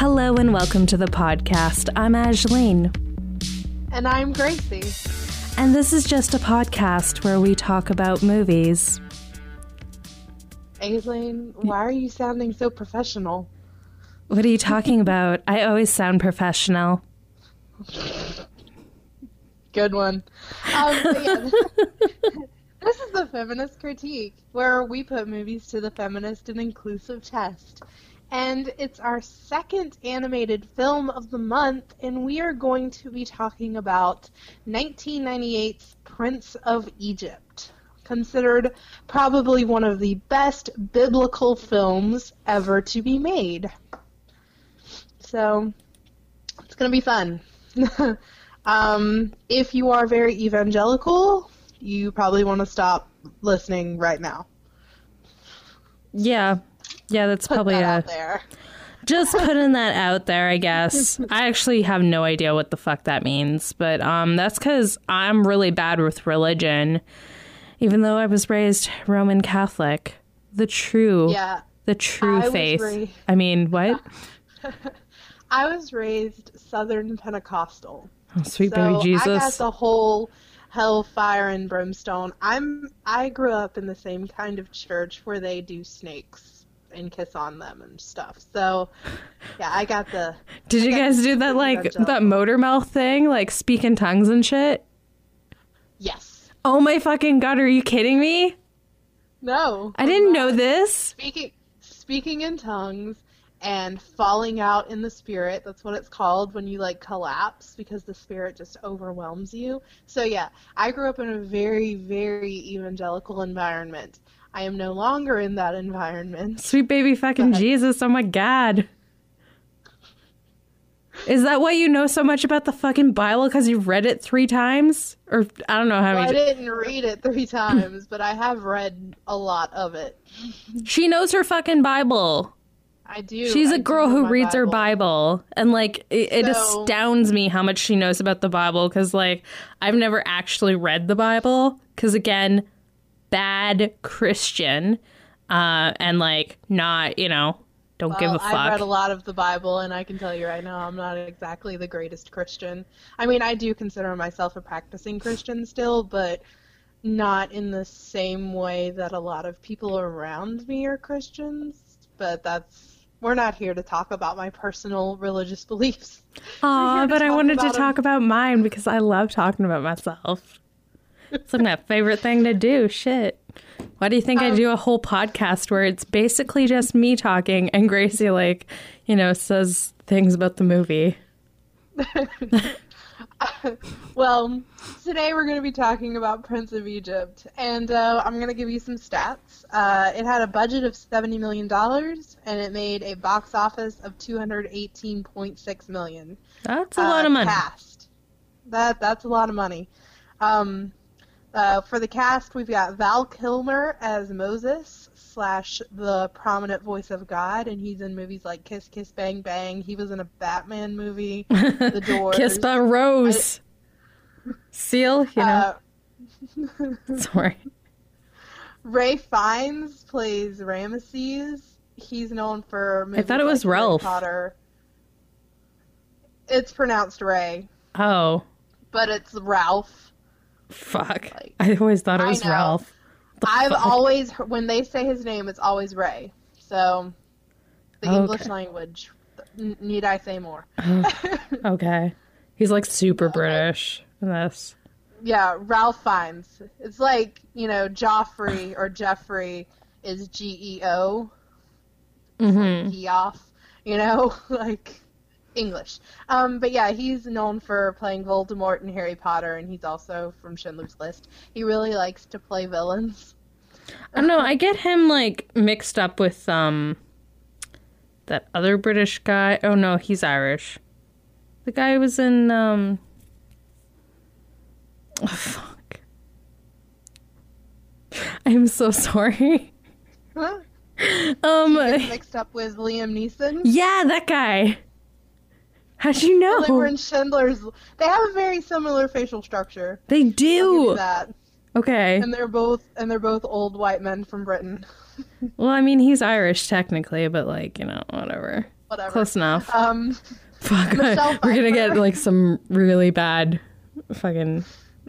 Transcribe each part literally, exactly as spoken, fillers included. Hello and welcome to the podcast. I'm Ajlene. And I'm Gracie. And this is just a podcast where we talk about movies. Ajlene, why are you sounding so professional? What are you talking about? I always sound professional. Good one. Um, yeah, this is the feminist critique, where we put movies to the feminist and inclusive test. And it's our second animated film of the month, and we are going to be talking about nineteen ninety-eight's Prince of Egypt, considered probably one of the best biblical films ever to be made. So it's going to be fun. um, if you are very evangelical, you probably want to stop listening right now. Yeah. Yeah, that's put probably that a, out there. Just putting that out there, I guess. I actually have no idea what the fuck that means, but um, that's because I'm really bad with religion, even though I was raised Roman Catholic, the true, yeah, the true I faith. Raised, I mean, what? I was raised Southern Pentecostal. Oh, sweet so baby Jesus! I got the whole hellfire and brimstone. I'm I grew up in the same kind of church where they do snakes and kiss on them and stuff. So, yeah, I got the... Did I you guys do that, like, that motor mouth thing? Like, speak in tongues and shit? Yes. Oh my fucking God, are you kidding me? No. I didn't know this. Speaking, speaking in tongues and falling out in the spirit. That's what it's called when you, like, collapse because the spirit just overwhelms you. So, yeah, I grew up in a very, very evangelical environment. I am no longer in that environment. Sweet baby fucking but. Jesus. Oh, my God. Is that why you know so much about the fucking Bible? Because you've read it three times? Or I don't know how well, many. I didn't read it three times, but I have read a lot of it. She knows her fucking Bible. I do. She's I a girl who reads Bible. her Bible. And, like, it, it so... astounds me how much she knows about the Bible. Because, like, I've never actually read the Bible. Because, again... bad Christian uh and like not you know don't well, give a fuck. I've read a lot of the Bible and I can tell you right now I'm not exactly the greatest Christian. I mean, I do consider myself a practicing Christian still, but not in the same way that a lot of people around me are Christians. But that's we're not here to talk about my personal religious beliefs. Oh, but I wanted to talk about mine because I love talking about myself. It's like my favorite thing to do. Shit. Why do you think um, I do a whole podcast where it's basically just me talking and Gracie, like, you know, says things about the movie? Well, today we're going to be talking about Prince of Egypt. And uh, I'm going to give you some stats. Uh, it had a budget of seventy million dollars, and it made a box office of two hundred eighteen point six million dollars. That's a lot uh, of money. Cast. That, that's a lot of money. Um... Uh, for the cast, we've got Val Kilmer as Moses slash the prominent voice of God, and he's in movies like Kiss, Kiss, Bang, Bang. He was in a Batman movie, The Doors. Kiss by Rose. I, Seal, you know. Uh, Sorry. Ray Fiennes plays Ramesses. He's known for movies I thought it was like Ralph. Harry Potter. It's pronounced Ray. Oh. But it's Ralph. Fuck. Like, I always thought it was Ralph. The I've fuck? always, when they say his name, it's always Ray. So, the okay. English language. Need I say more? Okay. He's like super okay. British in this. Yeah, Ralph Fiennes. It's like, you know, Joffrey or Jeffrey is G E O. Mm-hmm. Like off, you know, like... English. Um, but yeah, he's known for playing Voldemort in Harry Potter, and he's also from Schindler's List. He really likes to play villains. I don't know. I get him, like, mixed up with um, that other British guy. Oh, no, he's Irish. The guy who was in... Um... Oh, fuck. I'm so sorry. Huh? Um, he gets mixed up with Liam Neeson? Yeah, that guy. How'd you know? They were in Schindler's. They have a very similar facial structure. They do. That. Okay. And they're both and they're both old white men from Britain. Well, I mean, he's Irish technically, but like, you know, whatever. whatever. Close enough. Um, Fuck. Michelle We're gonna get like some really bad fucking.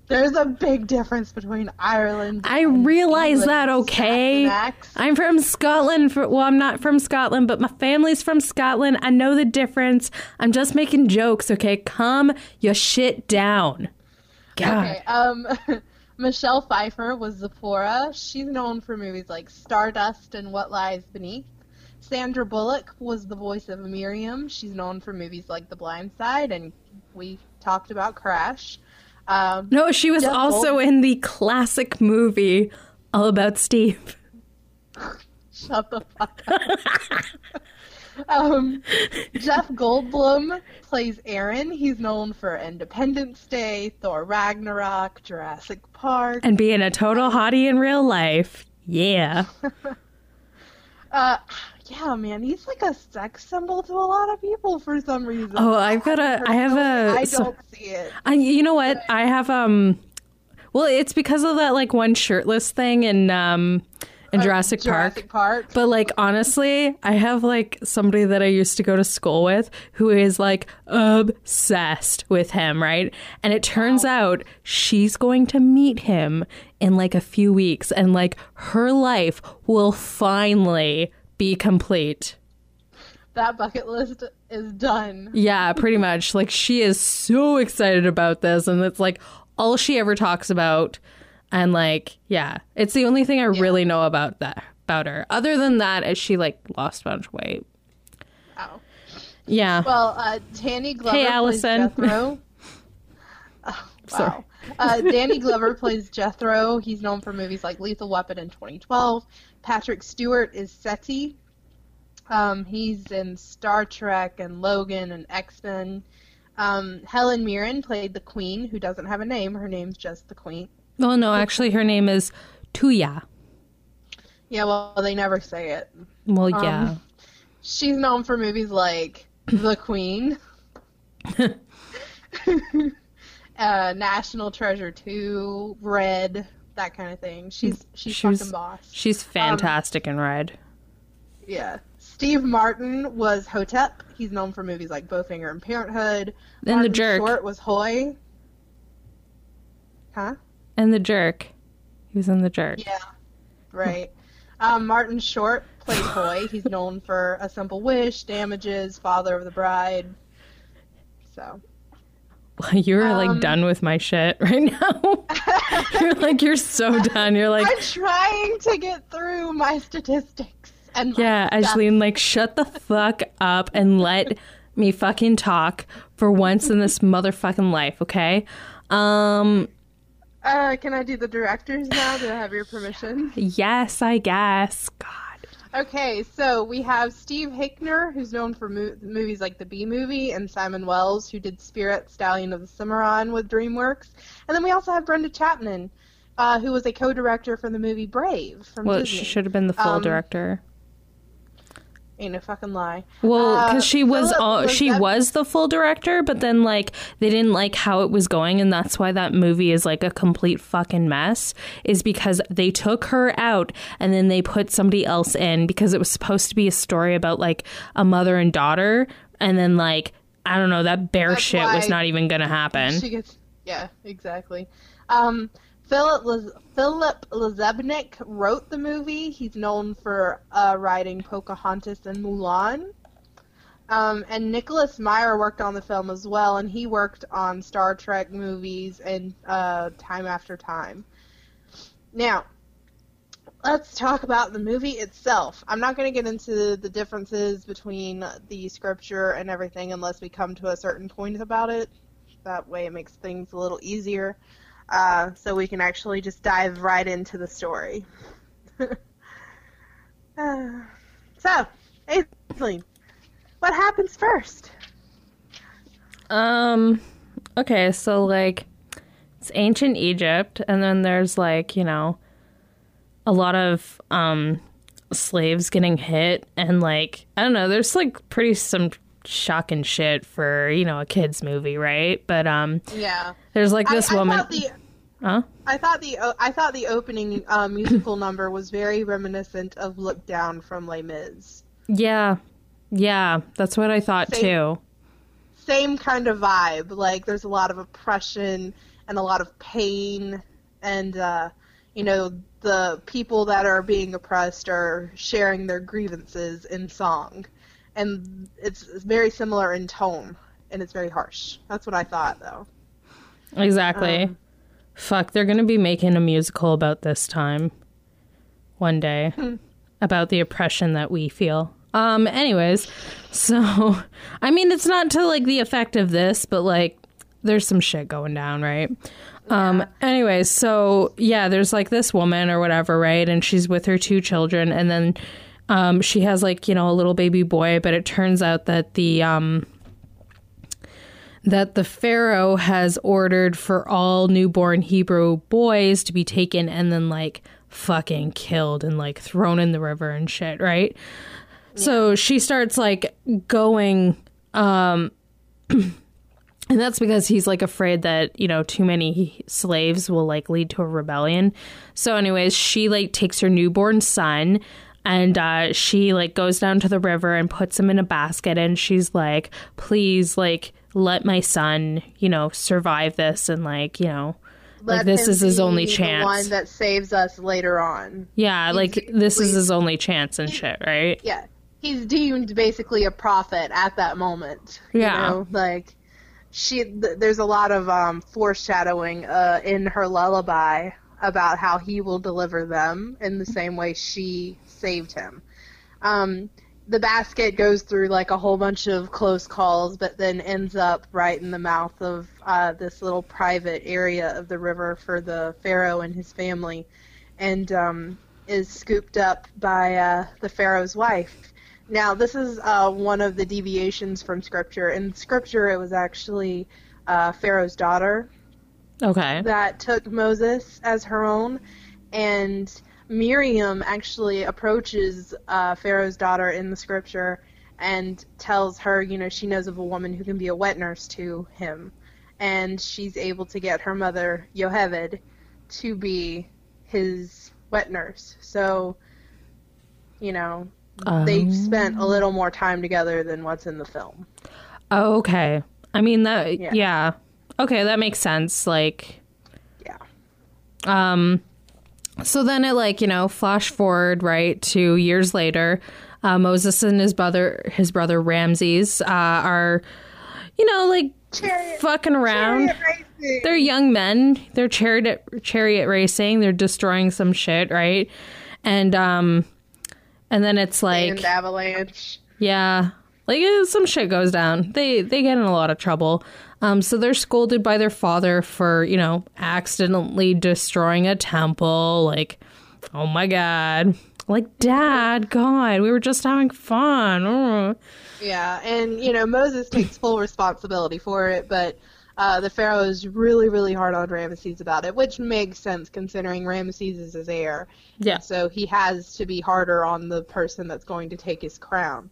There's a big difference between Ireland. I and realize England. That, okay? I'm from Scotland. For, well, I'm not from Scotland, but my family's from Scotland. I know the difference. I'm just making jokes, okay? Calm your shit down. God. Okay, um, Michelle Pfeiffer was Zipporah. She's known for movies like Stardust and What Lies Beneath. Sandra Bullock was the voice of Miriam. She's known for movies like The Blind Side, and we talked about Crash. Um, no, she was also in the classic movie All About Steve. Shut the fuck up. um, Jeff Goldblum plays Aaron. He's known for Independence Day, Thor Ragnarok, Jurassic Park. And being a total hottie in real life. Yeah. uh, yeah, man. He's like a sex symbol to a lot of people for some reason. Oh, I've got a... I have a... I don't see it. I, you know what? I have, um... Well, it's because of that, like, one shirtless thing in, um... In Jurassic, Jurassic Park. Park. But, like, honestly, I have, like, somebody that I used to go to school with who is, like, obsessed with him, right? And it turns wow. out she's going to meet him in, like, a few weeks. And, like, her life will finally... be complete. That bucket list is done. Yeah, pretty much. Like, she is so excited about this, and it's like all she ever talks about. And like, yeah, it's the only thing I yeah. really know about that about her. Other than that, is she like lost a bunch of weight. Oh, yeah. Well, uh, Danny Glover. Hey, Allison. Oh, wow. Sorry. uh, Danny Glover plays Jethro. He's known for movies like Lethal Weapon in twenty twelve. Patrick Stewart is Seti. Um, he's in Star Trek and Logan and X-Men. Um, Helen Mirren played the Queen, who doesn't have a name. Her name's just the Queen. Well, no, actually, her name is Tuya. Yeah, well, they never say it. Well, yeah. Um, she's known for movies like The Queen. Uh, National Treasure two, Red, that kind of thing. She's she's she fucking was, boss. She's fantastic um, in Red. Yeah. Steve Martin was Hotep. He's known for movies like Bowfinger and Parenthood. And Martin The Jerk. Short was Huy. Huh? And The Jerk. He was in The Jerk. Yeah. Right. um, Martin Short played Huy. He's known for A Simple Wish, Damages, Father of the Bride. So... You're um, like done with my shit right now. You're like, you're so done. You're like, I'm trying to get through my statistics. And my yeah, Ashleen, like, shut the fuck up and let me fucking talk for once in this motherfucking life, okay? Um, uh, can I do the directors now? Do I have your permission? Yes, I guess. God. Okay, so we have Steve Hickner, who's known for mo- movies like The Bee Movie, and Simon Wells, who did Spirit, Stallion of the Cimarron with DreamWorks. And then we also have Brenda Chapman, uh, who was a co-director for the movie Brave from well, Disney. Well, she should have been the full um, director. Ain't a fucking lie. Well, because uh, she was all, she was the full director, but then, like, they didn't like how it was going, and that's why that movie is, like, a complete fucking mess, is because they took her out, and then they put somebody else in, because it was supposed to be a story about, like, a mother and daughter, and then, like, I don't know, that bear that's shit was not even gonna happen. She gets, yeah, exactly. Um... Philip Laz- Philip Lazebnik wrote the movie. He's known for uh, writing Pocahontas and Mulan. Um, and Nicholas Meyer worked on the film as well, and he worked on Star Trek movies and uh, Time After Time. Now, let's talk about the movie itself. I'm not going to get into the differences between the scripture and everything unless we come to a certain point about it. That way it makes things a little easier. Uh, so we can actually just dive right into the story. uh, so, Aisling, what happens first? Um, okay, so, like, it's ancient Egypt, and then there's, like, you know, a lot of, um, slaves getting hit, and, like, I don't know, there's, like, pretty some... shocking shit for, you know, a kid's movie, right? But um yeah, there's like this I, I woman thought the, huh? I thought the I thought the opening uh, musical number was very reminiscent of Look Down from Les Mis. Yeah, Yeah, that's what I thought same, too. Same kind of vibe. Like, there's a lot of oppression and a lot of pain, and uh, you know, the people that are being oppressed are sharing their grievances in song, and it's, it's very similar in tone, and it's very harsh. That's what I thought, though. Exactly. Um, Fuck, they're gonna be making a musical about this time one day, about the oppression that we feel. Um, anyways, so, I mean, it's not to, like, the effect of this, but, like, there's some shit going down, right? Yeah. Um, anyways, so, yeah, there's, like, this woman or whatever, right? And she's with her two children, and then um, she has, like, you know, a little baby boy, but it turns out that the, um, that the Pharaoh has ordered for all newborn Hebrew boys to be taken and then, like, fucking killed and, like, thrown in the river and shit, right? So she starts, like, going, um, and that's because he's, like, afraid that, you know, too many slaves will, like, lead to a rebellion. So anyways, she, like, takes her newborn son and uh, she, like, goes down to the river and puts him in a basket. And she's like, please, like, let my son, you know, survive this and, like, you know. Like, this is his only chance. The one that saves us later on. Yeah, like, this is his only chance and shit, right? Yeah. He's deemed basically a prophet at that moment. Yeah. You know, like, she, th- there's a lot of um, foreshadowing uh, in her lullaby about how he will deliver them in the same way she saved him. Um, the basket goes through, like, a whole bunch of close calls, but then ends up right in the mouth of uh, this little private area of the river for the Pharaoh and his family, and um, is scooped up by uh, the Pharaoh's wife. Now, this is uh, one of the deviations from Scripture. In Scripture, it was actually uh, Pharaoh's daughter okay. that took Moses as her own, and Miriam actually approaches uh, Pharaoh's daughter in the Scripture and tells her, you know, she knows of a woman who can be a wet nurse to him, and she's able to get her mother, Yoheved, to be his wet nurse. So, you know, um, they've spent a little more time together than what's in the film. Okay. I mean, that, yeah. yeah. Okay, that makes sense. Like, yeah. Um... So then it, like, you know, flash forward, right, to years later, uh, Moses and his brother, his brother Ramesses, uh, are, you know, like, chariot, fucking around. They're young men. They're chariot, chariot racing. They're destroying some shit, right? And um, and then it's like... Sand avalanche. Yeah. Like, some shit goes down. They, they get in a lot of trouble. Um, so they're scolded by their father for, you know, accidentally destroying a temple. Like, oh, my God. Like, Dad, God, we were just having fun. Oh. Yeah. And, you know, Moses takes full responsibility for it. But uh, the Pharaoh is really, really hard on Ramesses about it, which makes sense considering Ramesses is his heir. Yeah. So he has to be harder on the person that's going to take his crown.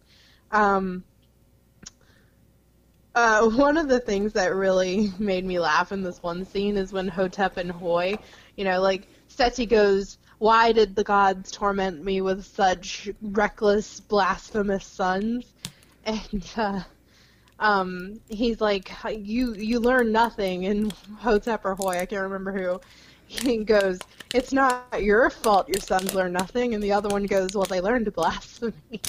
Um Uh, one of the things that really made me laugh in this one scene is when Hotep and Huy, you know, like, Seti goes, why did the gods torment me with such reckless, blasphemous sons? And uh, um, he's like, you you learn nothing. And Hotep or Huy, I can't remember who, he goes, it's not your fault your sons learn nothing. And the other one goes, well, they learned blasphemy.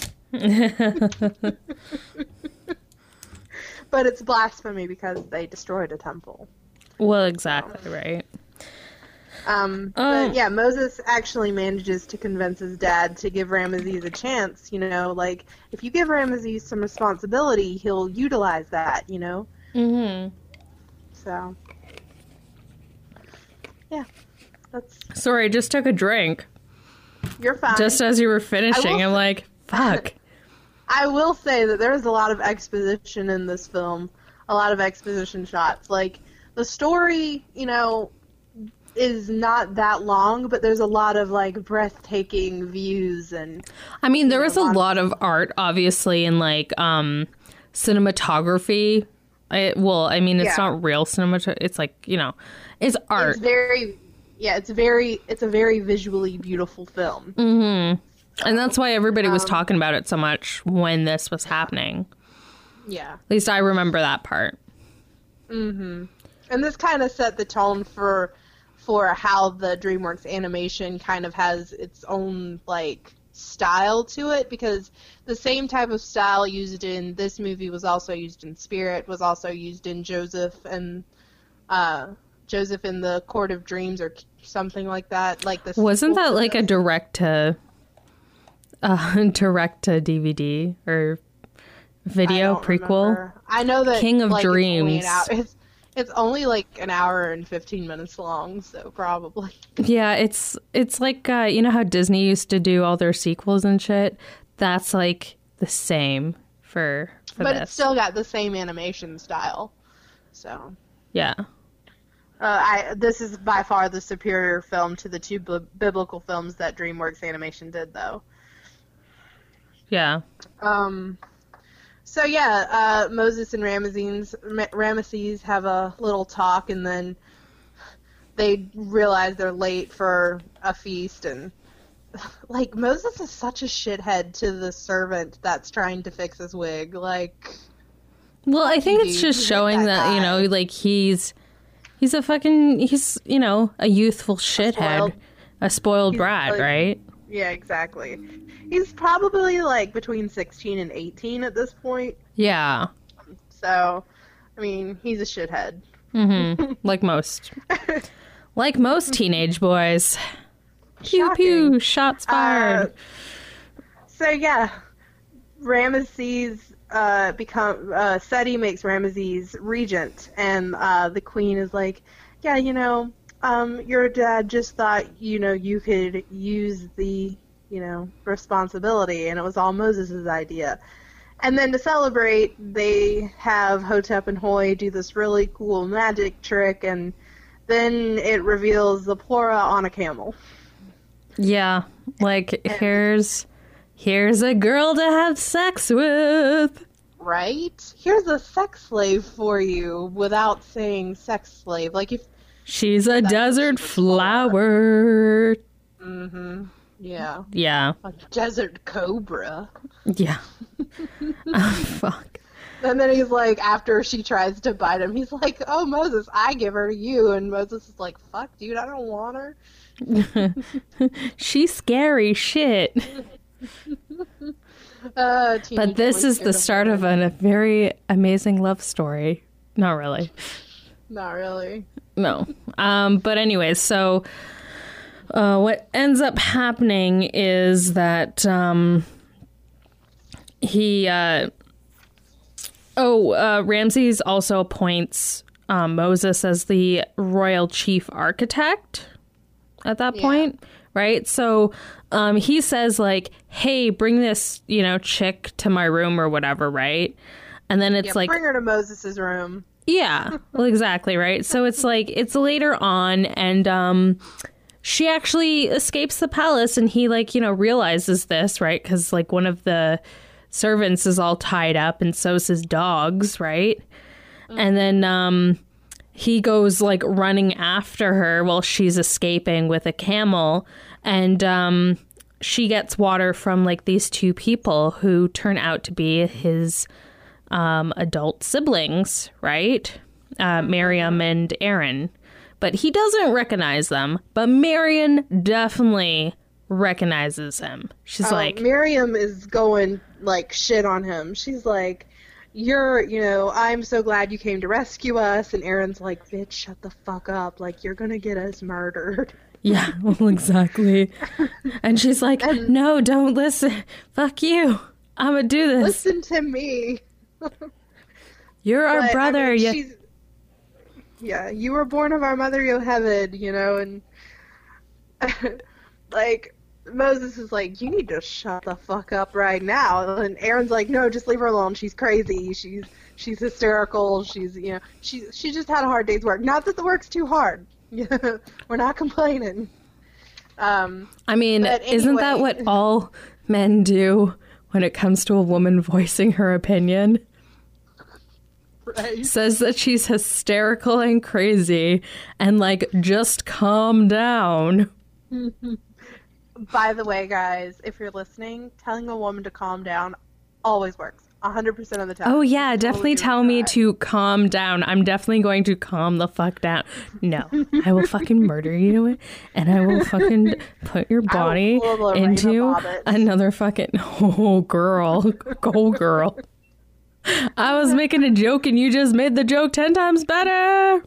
But it's blasphemy because they destroyed a temple. Well, exactly, so. right. Um, oh. But yeah, Moses actually manages to convince his dad to give Ramesses a chance, you know, like, if you give Ramesses some responsibility, he'll utilize that, you know? Mm-hmm. So, yeah. That's... Sorry, I just took a drink. You're fine. Just as you were finishing, will... I'm like, fuck. I will say that there is a lot of exposition in this film, a lot of exposition shots. Like, the story, you know, is not that long, but there's a lot of, like, breathtaking views and... I mean, there was a lot of art, obviously, and, like, um, cinematography. I, well, I mean, it's not real cinematography. It's, like, you know, it's art. It's very... Yeah, it's very... It's a very visually beautiful film. Mm-hmm. And that's why everybody was um, talking about it so much when this was happening. Yeah. At least I remember that part. Mm-hmm. And this kind of set the tone for for how the DreamWorks animation kind of has its own, like, style to it, because the same type of style used in this movie was also used in Spirit, was also used in Joseph and uh, Joseph in the Court of Dreams or something like that. Like this wasn't that like a direct to uh, direct to D V D or video I prequel? Remember. I know that King of like, Dreams. It's only, it's, it's only like an hour and fifteen minutes long, so probably. Yeah, it's it's like uh, you know how Disney used to do all their sequels and shit. That's like the same for, for but this. It's still got the same animation style. So yeah, uh, I this is by far the superior film to the two b- biblical films that DreamWorks Animation did, though. Yeah. Um. So yeah, uh, Moses and Ramesses Ramesses have a little talk, and then they realize they're late for a feast, and. Like, Moses is such a shithead to the servant that's trying to fix his wig. Like, well, I think it's just showing that, that you know, like, he's he's a fucking, he's, you know, a youthful shithead. A spoiled brat, right? Yeah, exactly. He's probably, like, between sixteen and eighteen at this point. Yeah. So, I mean, he's a shithead. Mm-hmm. Like most. Like most teenage boys. Pew Shocking. Pew, shots fired. Uh, so yeah, Ramesses uh, become uh, Seti makes Ramesses regent, and uh, the queen is like, yeah, you know, um, your dad just thought, you know, you could use the, you know, responsibility, and it was all Moses' idea. And then to celebrate, they have Hotep and Huy do this really cool magic trick, and then it reveals Zipporah on a camel. Yeah, like, here's here's a girl to have sex with. Right? Here's a sex slave for you without saying sex slave. Like, if she's a desert flower. Mm-hmm. Yeah. Yeah. A desert cobra. Yeah. Oh, fuck. And then he's like, after she tries to bite him, he's like, oh, Moses, I give her to you. And Moses is like, fuck, dude, I don't want her. She's scary shit. Uh, but this is the start of a, a very amazing love story. Not really. Not really. No. Um, but anyways, so uh, what ends up happening is that um, he... Uh, oh, uh, Ramesses also appoints uh, Moses as the royal chief architect. At that point, yeah. Right? So um, he says, like, hey, bring this, you know, chick to my room or whatever, right? And then it's yeah, like... bring her to Moses's room. Yeah, well, exactly, right? So it's like, it's later on, and um, she actually escapes the palace, and he, like, you know, realizes this, right? Because, like, one of the servants is all tied up, and so's his dogs, right? Mm-hmm. And then... um. He goes, like, running after her while she's escaping with a camel. And um, she gets water from, like, these two people who turn out to be his um, adult siblings, right? Uh, Miriam and Aaron. But he doesn't recognize them. But Miriam definitely recognizes him. She's uh, like... Miriam is going, like, shit on him. She's like... You're, you know, I'm so glad you came to rescue us. And Aaron's like, bitch, shut the fuck up. Like, you're going to get us murdered. Yeah, well, exactly. And she's like, and no, don't listen. Fuck you. I'm going to do this. Listen to me. You're our but, brother. I mean, you... Yeah, you were born of our mother, Yoheved, you know, and like... Moses is like, you need to shut the fuck up right now. And Aaron's like, no, just leave her alone. She's crazy. She's she's hysterical. She's, you know, she, she just had a hard day's work. Not that the work's too hard. We're not complaining. Um, I mean, anyway. Isn't that what all men do when it comes to a woman voicing her opinion? Right. Says that she's hysterical and crazy and, like, just calm down. By the way, guys, if you're listening, telling a woman to calm down always works. one hundred percent of the time. Oh, yeah. Definitely tell me to calm down. I'm definitely going to calm the fuck down. No. I will fucking murder you, and I will fucking put your body into another fucking... Oh, girl. Go, girl. I was making a joke, and you just made the joke ten times better.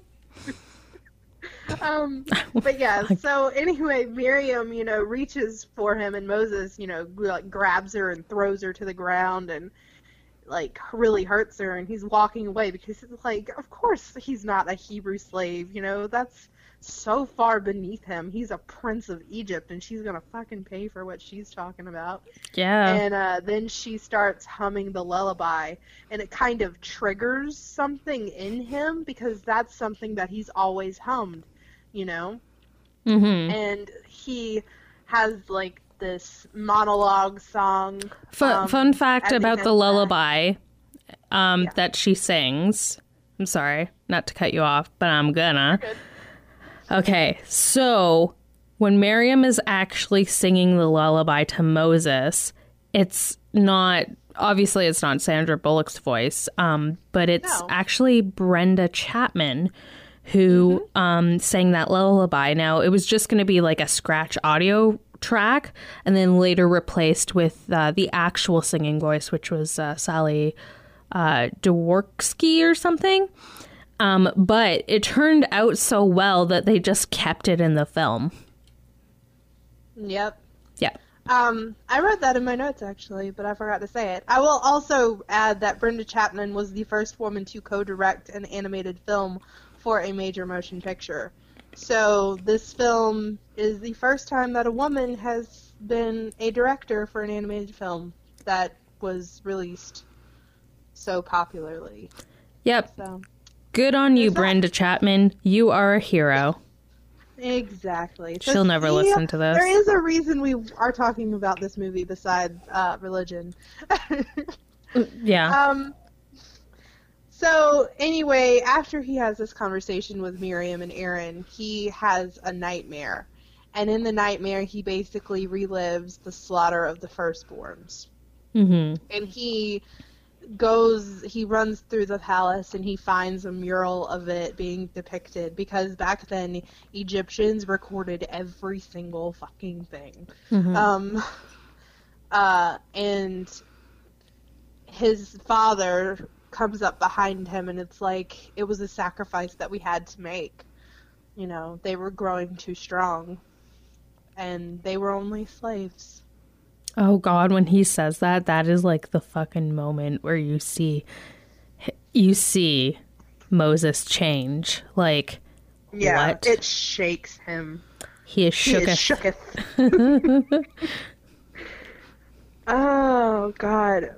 Um, but yeah, so anyway, Miriam, you know, reaches for him, and Moses, you know, like, grabs her and throws her to the ground, and... like, really hurts her, and he's walking away because, like, of course he's not a Hebrew slave, you know, that's so far beneath him. He's a prince of Egypt, and she's gonna fucking pay for what she's talking about. Yeah. And uh, then she starts humming the lullaby, and it kind of triggers something in him because that's something that he's always hummed, you know? Mm-hmm. And he has, like, this monologue song. Fun, um, fun fact about the lullaby um, yeah. that she sings. I'm sorry, not to cut you off, but I'm gonna. Okay, so when Miriam is actually singing the lullaby to Moses, it's not, obviously it's not Sandra Bullock's voice, um, but it's no. actually Brenda Chapman who mm-hmm. um, sang that lullaby. Now, it was just going to be like a scratch audio track, and then later replaced with uh, the actual singing voice, which was uh, Sally uh, Dworsky or something. Um, but it turned out so well that they just kept it in the film. Yep. Yeah. Um, I wrote that in my notes, actually, but I forgot to say it. I will also add that Brenda Chapman was the first woman to co-direct an animated film for a major motion picture. So this film is the first time that a woman has been a director for an animated film that was released so popularly. Yep. So, good on you, Brenda that. Chapman. You are a hero. Exactly. So She'll never see, listen to this. There is a reason we are talking about this movie besides uh, religion. Yeah. Um. So, anyway, after he has this conversation with Miriam and Aaron, he has a nightmare. And in the nightmare, he basically relives the slaughter of the firstborns. Mm-hmm. And he goes, he runs through the palace and he finds a mural of it being depicted. Because back then, Egyptians recorded every single fucking thing. Mm-hmm. Um, uh, and his father comes up behind him, and it's like, it was a sacrifice that we had to make. You know, they were growing too strong, and they were only slaves. Oh God, when he says that, that is like the fucking moment where you see, you see Moses change. Like, yeah, what? It shakes him. He is shooketh. He is shooketh. Oh God.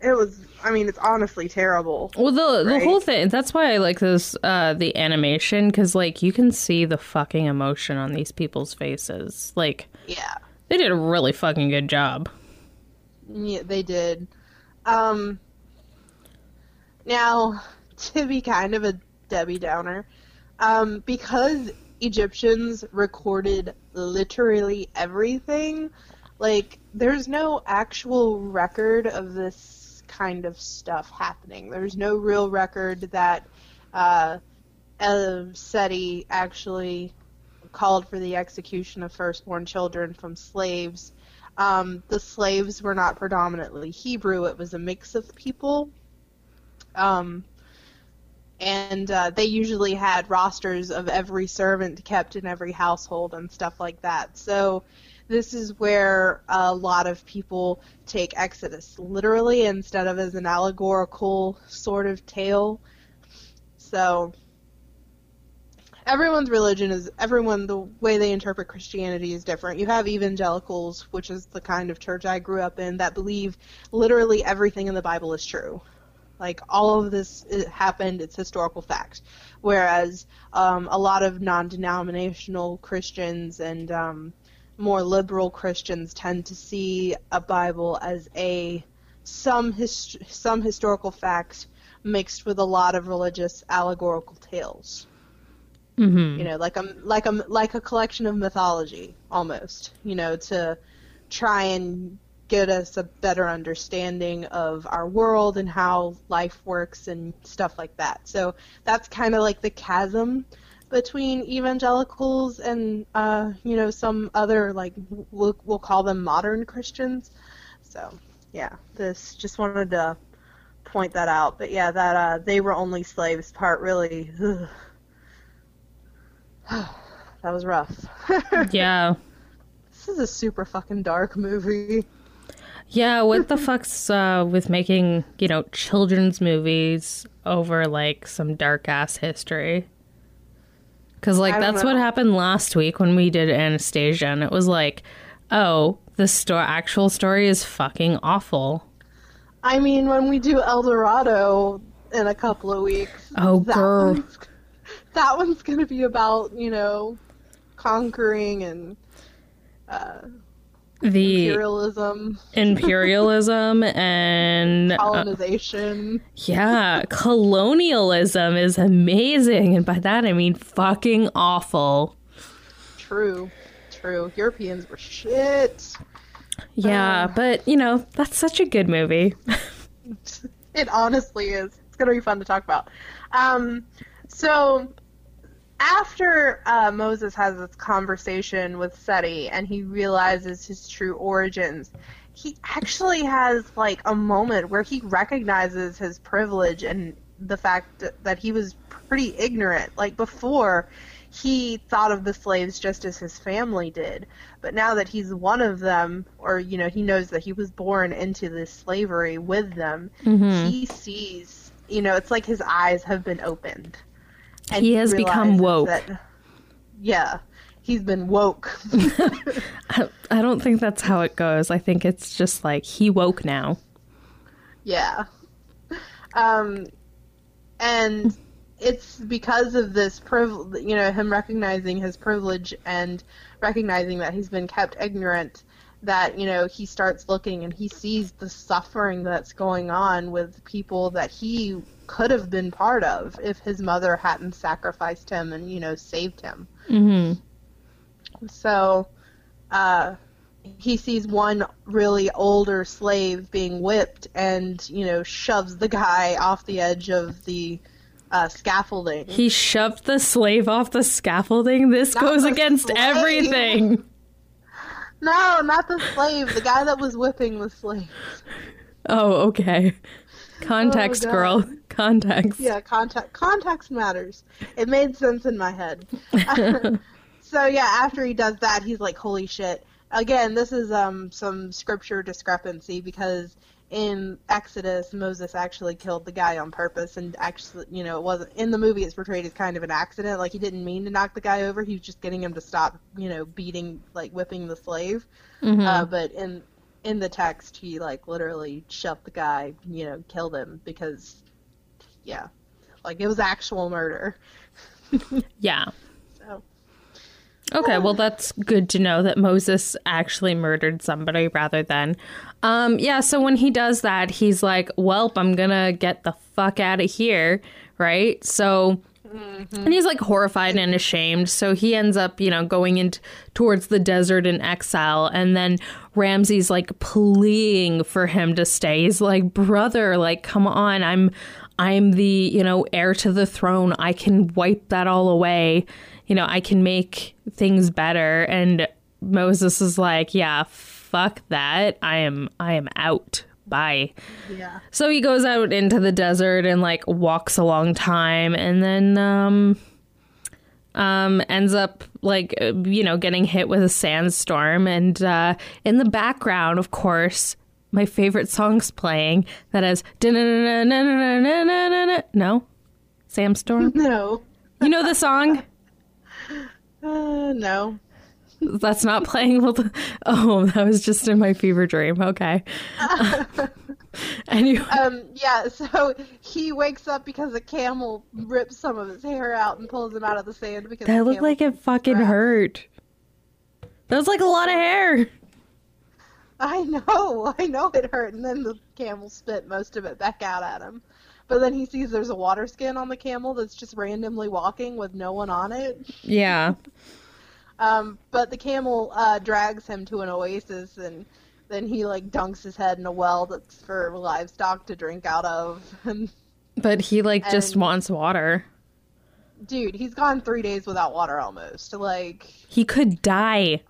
It was, I mean, it's honestly terrible. Well, the right? the whole thing, that's why I like this, uh, the animation, because, like, you can see the fucking emotion on these people's faces. Like, yeah, they did a really fucking good job. Yeah, they did. Um, now, to be kind of a Debbie Downer, um, because Egyptians recorded literally everything, like, there's no actual record of this kind of stuff happening. There's no real record that uh, Seti actually called for the execution of firstborn children from slaves. Um, the slaves were not predominantly Hebrew. It was a mix of people. Um, and uh, they usually had rosters of every servant kept in every household and stuff like that. So this is where a lot of people take Exodus literally instead of as an allegorical sort of tale. So everyone's religion is, everyone, the way they interpret Christianity is different. You have evangelicals, which is the kind of church I grew up in, that believe literally everything in the Bible is true. Like, all of this happened, it's historical fact. Whereas um, a lot of non-denominational Christians and um, more liberal Christians tend to see a Bible as a some his, some historical fact mixed with a lot of religious allegorical tales. Mm-hmm. You know, like a like a like a collection of mythology almost. You know, to try and get us a better understanding of our world and how life works and stuff like that. So that's kind of like the chasm between evangelicals and uh, you know, some other, like, we'll we'll call them modern Christians. So yeah, this just wanted to point that out. But yeah, that uh, they were only slaves part really. Ugh. That was rough. Yeah. This is a super fucking dark movie. Yeah, what the fuck's uh, with making, you know, children's movies over, like, some dark-ass history? Because, like, that's know. what happened last week when we did Anastasia, and it was like, oh, the sto- actual story is fucking awful. I mean, when we do El Dorado in a couple of weeks... Oh, girl. One's, that one's going to be about, you know, conquering and... Uh, The imperialism, imperialism, and colonization. Uh, yeah, colonialism is amazing, and by that I mean fucking awful. True, true. Europeans were shit. Yeah, um, but you know that's such a good movie. It honestly is. It's gonna be fun to talk about. Um, so. After uh, Moses has this conversation with Seti and he realizes his true origins, he actually has, like, a moment where he recognizes his privilege and the fact that he was pretty ignorant. Like, before, he thought of the slaves just as his family did. But now that he's one of them, or, you know, he knows that he was born into this slavery with them, mm-hmm. he sees, you know, it's like his eyes have been opened. And he has become woke. That, yeah, he's been woke. I, I don't think that's how it goes. I think it's just like he woke now. Yeah. Um, and it's because of this privilege, you know, him recognizing his privilege and recognizing that he's been kept ignorant, that, you know, he starts looking and he sees the suffering that's going on with people that he could have been part of if his mother hadn't sacrificed him and, you know, saved him. Mm-hmm. So uh, he sees one really older slave being whipped and, you know, shoves the guy off the edge of the uh, scaffolding. He shoved the slave off the scaffolding? This Not goes against slave. Everything. No, not the slave. The guy that was whipping the slave. Oh, okay. Context, oh, girl. Context. Yeah, context. Context matters. It made sense in my head. So, yeah, after he does that, he's like, holy shit. Again, this is um some scripture discrepancy because in Exodus, Moses actually killed the guy on purpose, and actually, you know, it wasn't in the movie. It's portrayed as kind of an accident, like he didn't mean to knock the guy over. He was just getting him to stop, you know, beating, like whipping the slave. Mm-hmm. Uh, but in in the text, he like literally shoved the guy, you know, killed him because, yeah, like it was actual murder. Yeah. So. Okay, well, that's good to know that Moses actually murdered somebody rather than. Um, yeah, so when he does that, he's like, "Welp, I'm gonna get the fuck out of here," right? So, mm-hmm. and he's like horrified and ashamed. So he ends up, you know, going in t- towards the desert in exile. And then Ramesses like pleading for him to stay. He's like, "Brother, like, come on, I'm, I'm the, you know, heir to the throne. I can wipe that all away. You know, I can make things better." And Moses is like, "Yeah." Fuck that. I am I am out. Bye. Yeah. So he goes out into the desert and like walks a long time and then um um ends up like, you know, getting hit with a sandstorm, and uh in the background, of course, my favorite song's playing that is no sandstorm. No. You know the song? Uh, no. That's not playing. Oh, that was just in my fever dream. Okay. Uh, anyway. Um. Yeah. So he wakes up because a camel rips some of his hair out and pulls him out of the sand. Because that looked like it fucking hurt. That was like a lot of hair. I know. I know it hurt. And then the camel spit most of it back out at him. But then he sees there's a water skin on the camel that's just randomly walking with no one on it. Yeah. um, but the camel uh, drags him to an oasis, and then he, like, dunks his head in a well that's for livestock to drink out of. And, but he, like, and, just wants water. Dude, he's gone three days without water almost. Like, he could die.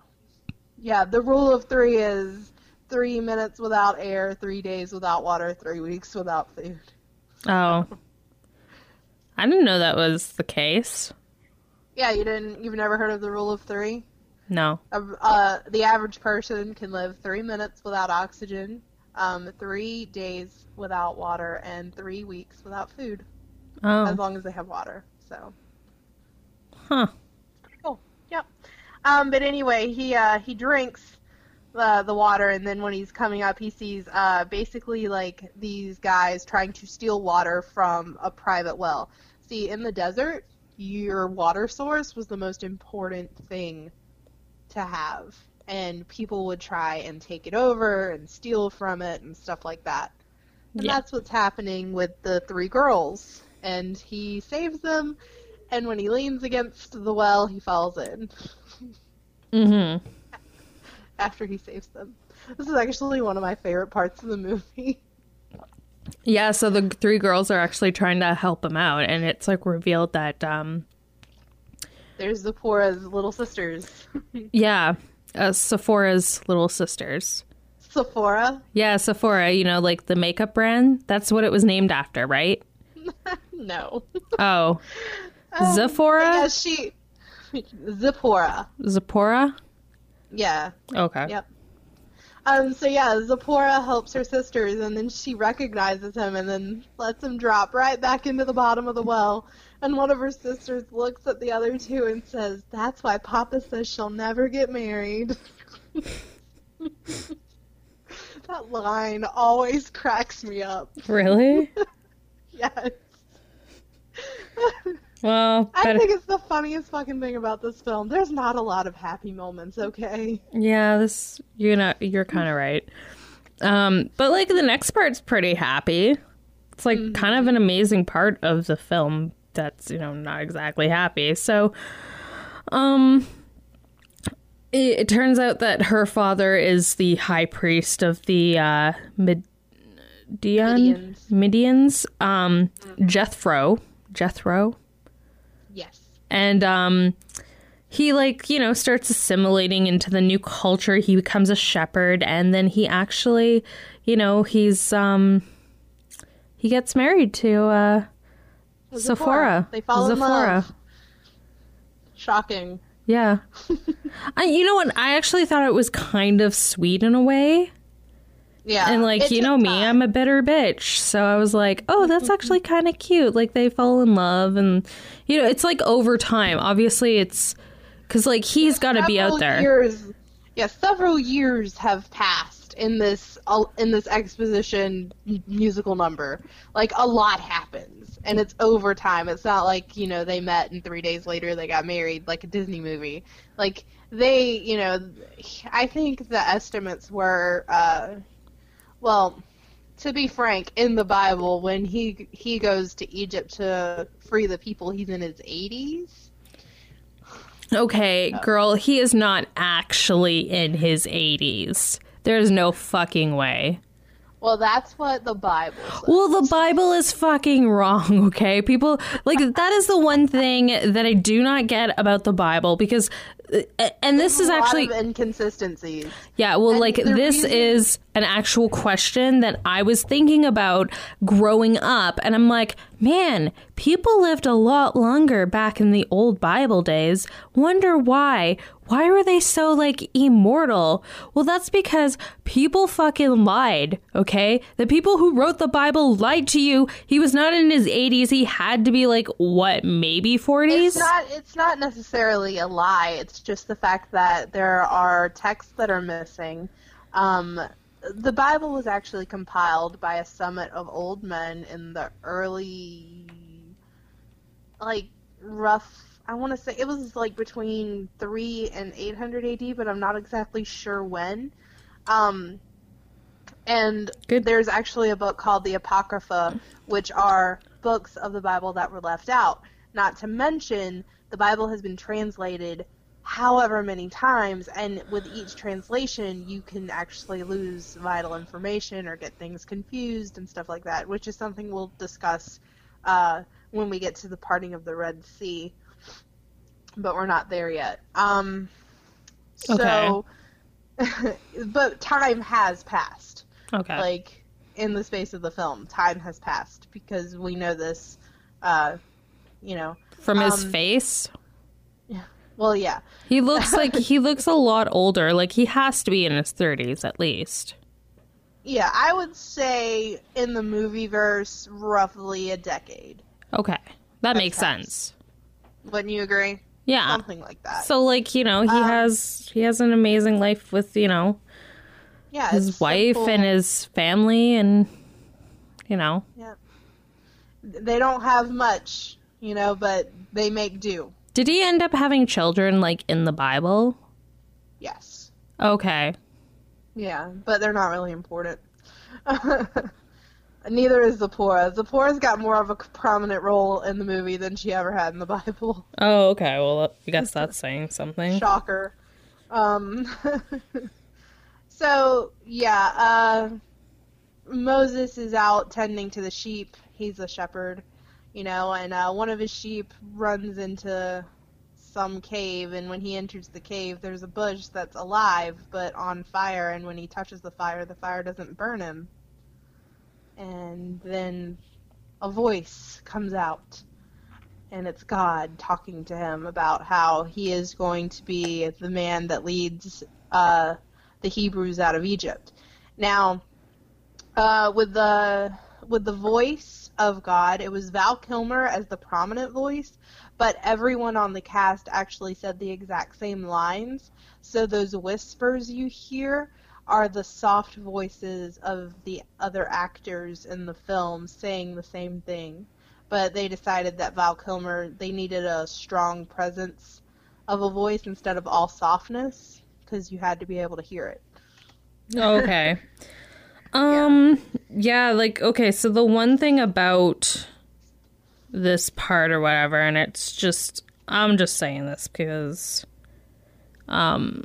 Yeah, the rule of three is three minutes without air, three days without water, three weeks without food. Oh. I didn't know that was the case. Yeah, you didn't, you've never heard of the rule of three? No. Uh, uh, the average person can live three minutes without oxygen, um, three days without water, and three weeks without food. Oh. As long as they have water, so. Huh. Cool. Yep. Um, but anyway, he, uh, he drinks Uh, the water, and then when he's coming up, he sees uh, basically like these guys trying to steal water from a private well. See, in the desert, your water source was the most important thing to have, and people would try and take it over and steal from it and stuff like that. And yeah. That's what's happening with the three girls, and he saves them, and when he leans against the well, he falls in. Mm-hmm. After he saves them. This is actually one of my favorite parts of the movie. Yeah, so the three girls are actually trying to help him out, and it's like revealed that um there's Zipporah's little sisters. Yeah, uh, Sephora's little sisters. Sephora? Yeah, Sephora, you know, like the makeup brand. That's what it was named after, right? No. Oh. Um, Zipporah? Yeah, she Zipporah. Zipporah? Yeah. Okay. Yep. Um, so yeah, Zipporah helps her sisters, and then she recognizes him and then lets him drop right back into the bottom of the well. And one of her sisters looks at the other two and says, "That's why Papa says she'll never get married." That line always cracks me up. Really? Yes. Well, I think it's the funniest fucking thing about this film. There's not a lot of happy moments, okay? Yeah, this you know you're kind of right. Um, but like the next part's pretty happy. It's like mm-hmm. kind of an amazing part of the film that's, you know, not exactly happy. So, um, it, it turns out that her father is the high priest of the uh, Mid- Midian Midians, um, mm-hmm. Jethro, Jethro. Yes. And um, he, like, you know, starts assimilating into the new culture. He becomes a shepherd, and then he actually, you know, he's um, he gets married to uh, Zipporah. Sephora. They fall Zipporah. in love. Shocking. Yeah. I, you know what? I actually thought it was kind of sweet in a way. Yeah. And like, you know me, time. I'm a bitter bitch. So I was like, oh, that's actually kind of cute. Like they fall in love, and, you know, it's like over time. Obviously, it's because like he's got to be out there. Years, yeah. Several years have passed in this in this exposition musical number. Like a lot happens, and it's over time. It's not like, you know, they met and three days later they got married like a Disney movie. Like they, you know, I think the estimates were... Uh, Well, to be frank, in the Bible, when he he goes to Egypt to free the people, he's in his eighties. Okay, girl, he is not actually in his eighties. There's no fucking way. Well, that's what the Bible says. Well, the Bible is fucking wrong, okay? People, like, that is the one thing that I do not get about the Bible, because, and this There's is actually... a lot of inconsistencies. Yeah, well, and like, this reason... is an actual question that I was thinking about growing up, and I'm like, man, people lived a lot longer back in the old Bible days. Wonder why. Why were they so, like, immortal? Well, that's because people fucking lied, okay? The people who wrote the Bible lied to you. He was not in his eighties. He had to be, like, what, maybe forties? It's not, it's not necessarily a lie. It's just the fact that there are texts that are missing. Um, the Bible was actually compiled by a summit of old men in the early, like, rough... I want to say it was like between three and eight hundred A D, but I'm not exactly sure when. Um, And Good. There's actually a book called the Apocrypha, which are books of the Bible that were left out. Not to mention, the Bible has been translated however many times, and with each translation, you can actually lose vital information or get things confused and stuff like that, which is something we'll discuss uh, when we get to the parting of the Red Sea. But we're not there yet. Um, so, okay. But time has passed. Okay. Like, in the space of the film, time has passed, because we know this, uh, you know. From um, his face? Yeah. Well, yeah. He looks like, he looks a lot older. Like, he has to be in his thirties, at least. Yeah, I would say, in the movie-verse, roughly a decade. Okay. That makes sense. Wouldn't you agree? Yeah. Something like that. So, like, you know, he um, has, he has an amazing life with, you know, yeah, his wife simple. And his family, and you know, yeah, they don't have much, you know, but they make do. Did he end up having children, like, in the Bible? Yes. Okay. Yeah, but they're not really important. Neither is Zipporah. Zipporah's got more of a prominent role in the movie than she ever had in the Bible. Oh, okay. Well, I guess that's saying something. Shocker. Um. So, yeah, uh, Moses is out tending to the sheep. He's a shepherd, you know, and uh, one of his sheep runs into some cave, and when he enters the cave, there's a bush that's alive but on fire, and when he touches the fire, the fire doesn't burn him. And then a voice comes out, and it's God talking to him about how he is going to be the man that leads... Uh, the Hebrews out of Egypt. Now, uh, with the with the voice of God, it was Val Kilmer as the prominent voice, but everyone on the cast actually said the exact same lines. So those whispers you hear are the soft voices of the other actors in the film saying the same thing. But they decided that Val Kilmer, they needed a strong presence of a voice instead of all softness, because you had to be able to hear it. Okay. Um, yeah. yeah, like, okay, so the one thing about this part or whatever, and it's just, I'm just saying this because um,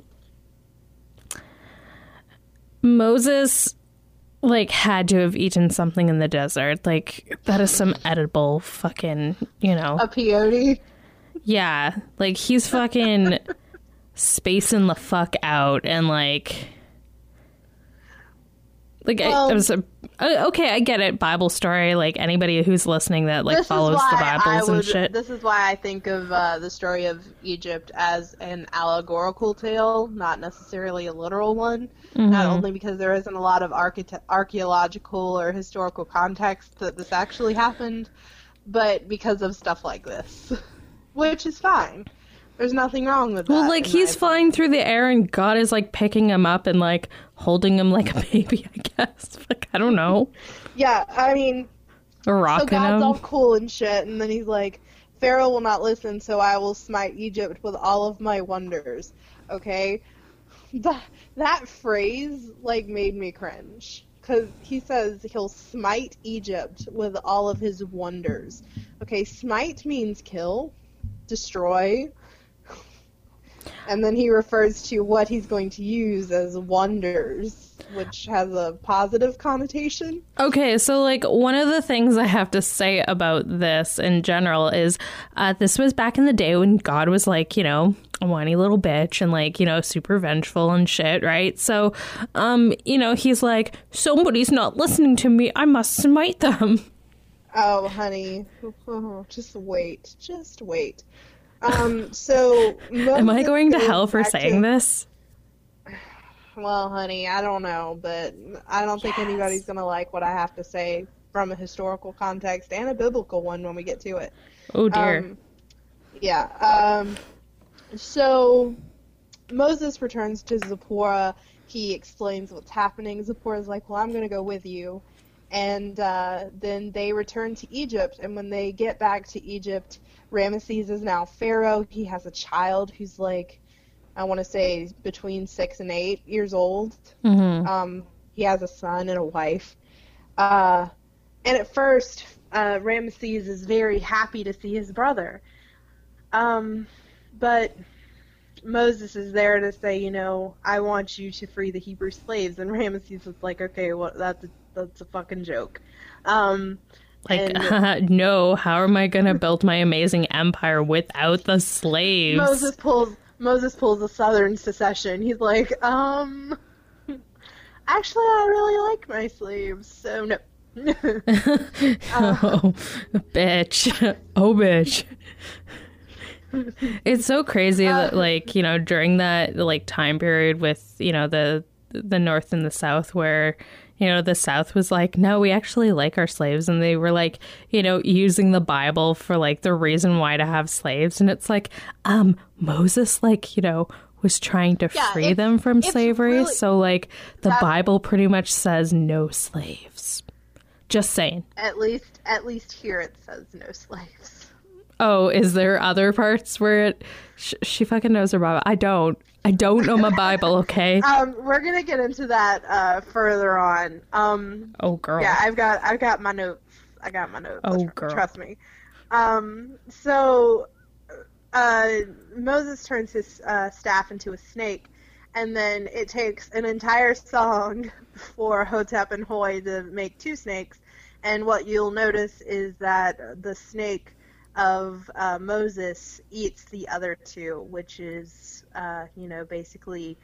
Moses, like, had to have eaten something in the desert. Like, that is some edible fucking, you know. A peyote? Yeah, like, he's fucking... spacing the fuck out, and like like well, I, I was a, okay I get it, Bible story, like anybody who's listening that like follows the Bibles would, and shit. This is why I think of uh, the story of Egypt as an allegorical tale, not necessarily a literal one. Mm-hmm. Not only because there isn't a lot of archite- archaeological or historical context that this actually happened, but because of stuff like this, which is fine. There's nothing wrong with that. Well, like, he's flying through the air and God is, like, picking him up and, like, holding him like a baby, I guess. Like, I don't know. Yeah, I mean... Or rocking him. So God's all cool and shit, and then he's like, Pharaoh will not listen, so I will smite Egypt with all of my wonders. Okay? That, that phrase, like, made me cringe. Because he says he'll smite Egypt with all of his wonders. Okay, smite means kill, destroy... And then he refers to what he's going to use as wonders, which has a positive connotation. Okay, so, like, one of the things I have to say about this in general is uh, this was back in the day when God was, like, you know, a whiny little bitch and, like, you know, super vengeful and shit, right? So, um, you know, he's like, somebody's not listening to me. I must smite them. Oh, honey. Oh, just wait. Just wait. Um, so... Moses Am I going to hell for saying to... this? Well, honey, I don't know, but I don't yes. think anybody's going to like what I have to say from a historical context and a biblical one when we get to it. Oh, dear. Um, yeah. Um, so, Moses returns to Zipporah. He explains what's happening. Zipporah's like, well, I'm going to go with you. And uh, then they return to Egypt, and when they get back to Egypt... Ramesses is now Pharaoh. He has a child who's like, I want to say between six and eight years old. Mm-hmm. Um, He has a son and a wife. Uh, and at first, uh, Ramesses is very happy to see his brother. Um, but Moses is there to say, you know, I want you to free the Hebrew slaves. And Ramesses is like, okay, well, that's a, that's a fucking joke. Um, like, and, uh, no, how am I going to build my amazing empire without the slaves? Moses pulls Moses pulls a Southern secession. He's like, um, actually, I really like my slaves, so no. uh, oh, bitch. Oh, bitch. It's so crazy uh, that, like, you know, during that, like, time period with, you know, the the North and the South, where, you know, the South was like, no, we actually like our slaves. And they were like, you know, using the Bible for, like, the reason why to have slaves. And it's like, um, Moses, like, you know, was trying to yeah, free them from slavery. Really, so, like, the that, Bible pretty much says no slaves. Just saying. At least, at least here it says no slaves. Oh, is there other parts where it... Sh- she fucking knows her Bible. I don't. I don't know my Bible, okay? um, we're gonna get into that uh, further on. Um, oh, girl. Yeah, I've got, I've got my notes. I got my notes. Oh, girl. Trust me. Um, so, uh, Moses turns his uh, staff into a snake, and then it takes an entire song for Hotep and Huy to make two snakes, and what you'll notice is that the snake of uh, Moses eats the other two, which is, uh, you know, basically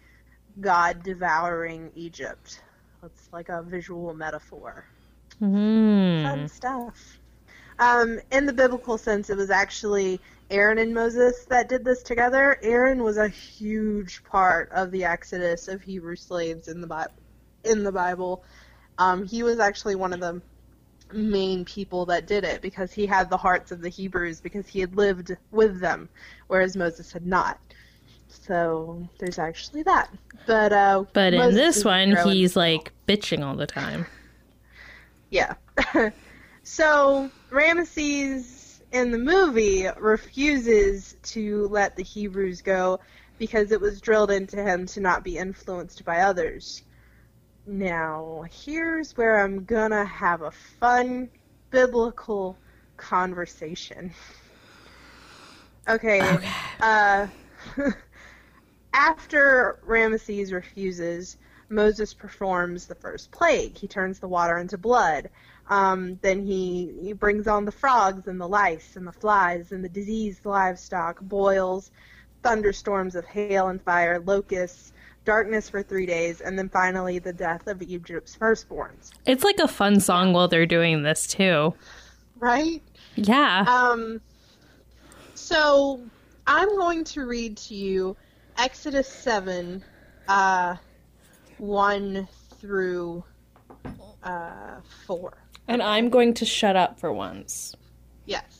God devouring Egypt. It's like a visual metaphor. Mm. Fun stuff. Um, in the biblical sense, it was actually Aaron and Moses that did this together. Aaron was a huge part of the exodus of Hebrew slaves in the, Bi- in the Bible. Um, he was actually one of the main people that did it, because he had the hearts of the Hebrews, because he had lived with them, whereas Moses had not. So there's actually that. But uh, but in this one, he's like bitching all the time. Yeah. So Ramesses in the movie refuses to let the Hebrews go because it was drilled into him to not be influenced by others. Now, here's where I'm gonna have a fun biblical conversation. Okay. okay. Uh, after Ramesses refuses, Moses performs the first plague. He turns the water into blood. Um, then he, he brings on the frogs and the lice and the flies and the diseased livestock, boils, thunderstorms of hail and fire, locusts, darkness for three days, and then finally the death of Egypt's firstborns. It's like a fun song while they're doing this too. Right? Yeah. Um, so I'm going to read to you Exodus seven, uh, one through uh, four. And I'm going to shut up for once. Yes.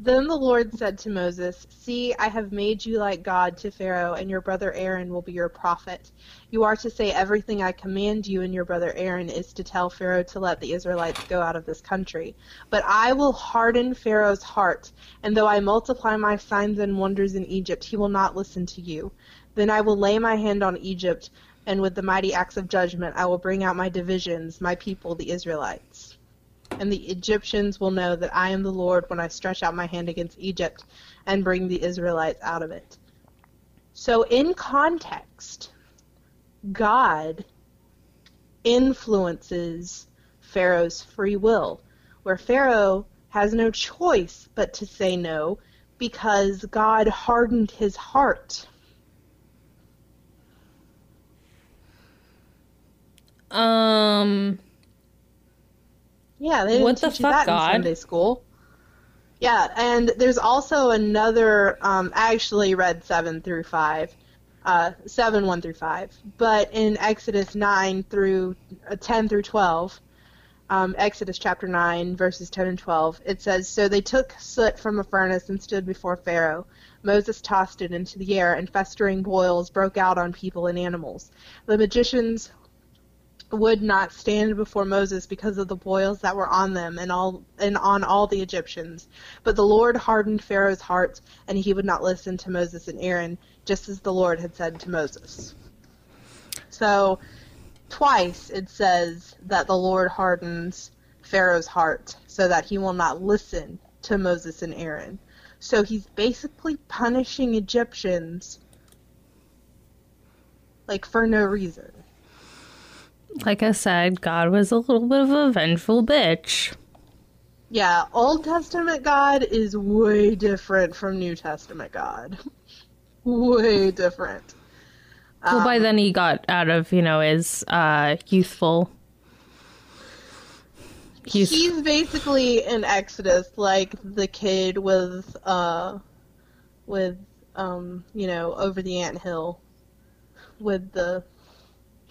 Then the Lord said to Moses, "See, I have made you like God to Pharaoh, and your brother Aaron will be your prophet. You are to say everything I command you, and your brother Aaron is to tell Pharaoh to let the Israelites go out of this country. But I will harden Pharaoh's heart, and though I multiply my signs and wonders in Egypt, he will not listen to you. Then I will lay my hand on Egypt, and with the mighty acts of judgment I will bring out my divisions, my people, the Israelites. And the Egyptians will know that I am the Lord when I stretch out my hand against Egypt and bring the Israelites out of it." So in context, God influences Pharaoh's free will, where Pharaoh has no choice but to say no because God hardened his heart. Um... Yeah, they didn't what the teach fuck, you that God? In Sunday school. Yeah, and there's also another, um, I actually read seven through five, uh, seven, one through five, but in Exodus nine through, uh, ten through twelve, um, Exodus chapter nine, verses ten and twelve, it says, "So they took soot from a furnace and stood before Pharaoh. Moses tossed it into the air, and festering boils broke out on people and animals. The magicians would not stand before Moses because of the boils that were on them and all and on all the Egyptians. But the Lord hardened Pharaoh's heart, and he would not listen to Moses and Aaron, just as the Lord had said to Moses." So twice it says that the Lord hardens Pharaoh's heart so that he will not listen to Moses and Aaron. So he's basically punishing Egyptians, like, for no reason. Like I said, God was a little bit of a vengeful bitch. Yeah, Old Testament God is way different from New Testament God. Way different. Well, um, by then he got out of, you know, his uh, youthful... He's... he's basically in Exodus, like the kid with, uh, with, um, you know, over the anthill, with the,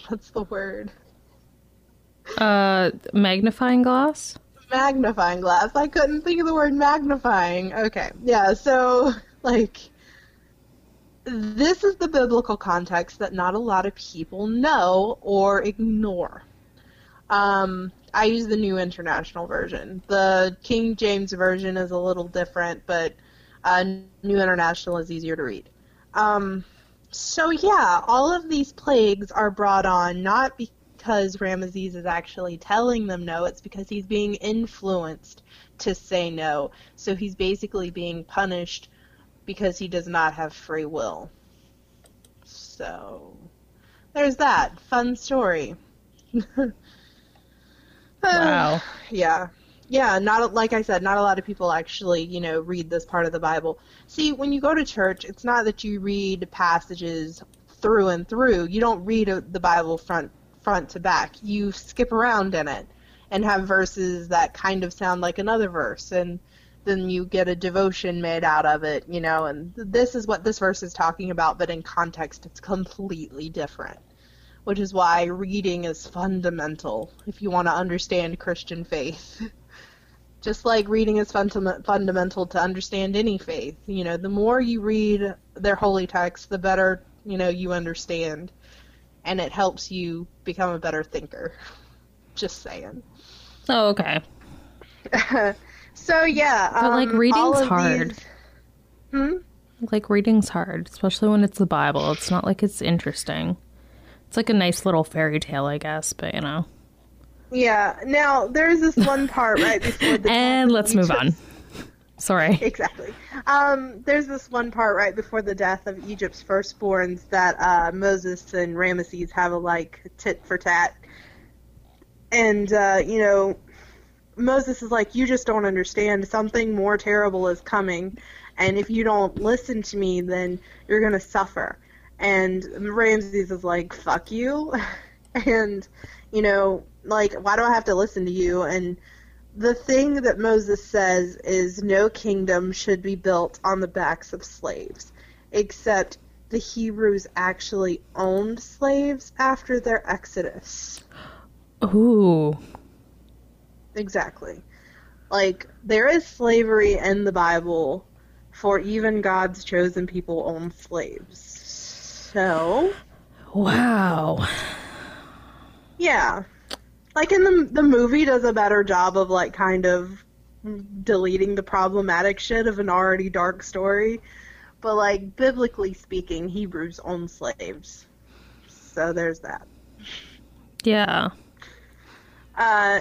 what's the word? Uh, magnifying glass? Magnifying glass. I couldn't think of the word magnifying. Okay. Yeah, so, like, this is the biblical context that not a lot of people know or ignore. Um... I use the New International Version. The King James Version is a little different, but uh, New International is easier to read. Um, so yeah, all of these plagues are brought on not because Ramesses is actually telling them no, it's because he's being influenced to say no. So he's basically being punished because he does not have free will. So there's that. Fun story. Wow. Yeah. Yeah, not like I said, not a lot of people actually, you know, read this part of the Bible. See, when you go to church, it's not that you read passages through and through. You don't read a, the Bible front front to back. You skip around in it and have verses that kind of sound like another verse, and then you get a devotion made out of it, you know, and this is what this verse is talking about, but in context it's completely different. Which is why reading is fundamental if you want to understand Christian faith. Just like reading is fundam- fundamental to understand any faith. You know, the more you read their holy text, the better, you know, you understand. And it helps you become a better thinker. Just saying. Oh, okay. So, yeah. But, um, like, reading's hard. These... Hmm? Like, reading's hard, especially when it's the Bible. It's not like it's interesting. It's like a nice little fairy tale, I guess, but, you know. Yeah. Now, there's this one part right before the... and let's move on. Sorry. Exactly. Um, there's this one part right before the death of Egypt's firstborns that uh, Moses and Ramesses have a, like, tit-for-tat. And, uh, you know, Moses is like, you just don't understand. Something more terrible is coming. And if you don't listen to me, then you're going to suffer. And Ramesses is like, fuck you. And, you know, like, why do I have to listen to you? And the thing that Moses says is no kingdom should be built on the backs of slaves, except the Hebrews actually owned slaves after their exodus. Ooh. Exactly. Like, there is slavery in the Bible, for even God's chosen people own slaves. So, wow. Yeah. Like, in the the movie does a better job of, like, kind of deleting the problematic shit of an already dark story. But, like, biblically speaking, Hebrews owned slaves. So there's that. Yeah. Uh,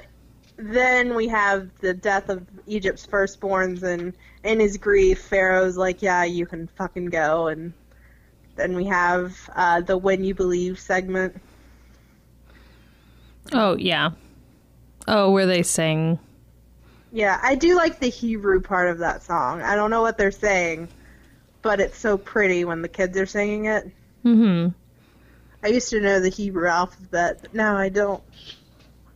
then we have the death of Egypt's firstborns, and in his grief, Pharaoh's like, yeah, you can fucking go, and... Then we have uh, the When You Believe segment. Oh, yeah. Oh, where they sing. Yeah, I do like the Hebrew part of that song. I don't know what they're saying, but it's so pretty when the kids are singing it. Mm-hmm. I used to know the Hebrew alphabet, but now I don't.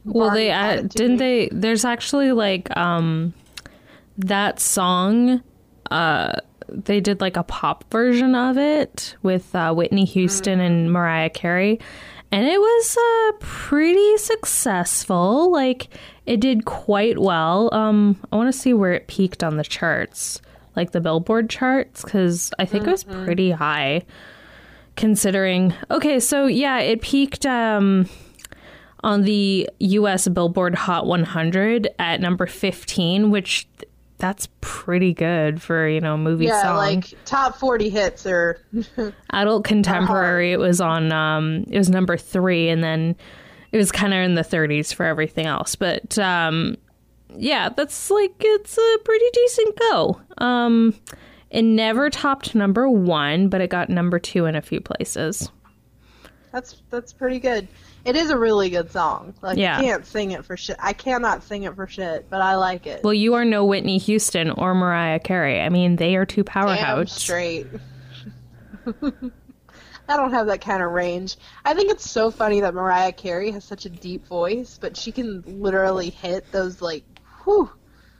Well, they uh, didn't they... There's actually, like, um, that song... Uh, they did, like, a pop version of it with uh, Whitney Houston mm. and Mariah Carey. And it was uh, pretty successful. Like, it did quite well. Um, I want to see where it peaked on the charts, like the Billboard charts, because I think mm-hmm. it was pretty high considering. Okay, so, yeah, it peaked um, on the U S Billboard Hot one hundred at number fifteen, which... Th- That's pretty good for, you know, movie yeah, song. Yeah, like, top forty hits are... Adult Contemporary, uh-huh. It was on, um, it was number three, and then it was kind of in the thirties for everything else. But um, yeah, that's like, it's a pretty decent go. Um, it never topped number one, but it got number two in a few places. That's that's pretty good. It is a really good song. Like, yeah. I can't sing it for shit. I cannot sing it for shit, but I like it. Well, you are no Whitney Houston or Mariah Carey. I mean, they are two powerhouses. Damn straight. I don't have that kind of range. I think it's so funny that Mariah Carey has such a deep voice, but she can literally hit those, like, whew,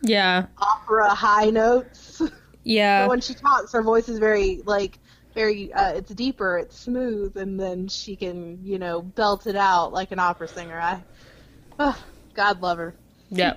yeah, opera high notes. Yeah. But when she talks, her voice is very, like, very uh, it's deeper, it's smooth, and then she can, you know, belt it out like an opera singer. I oh, God love her. Yeah.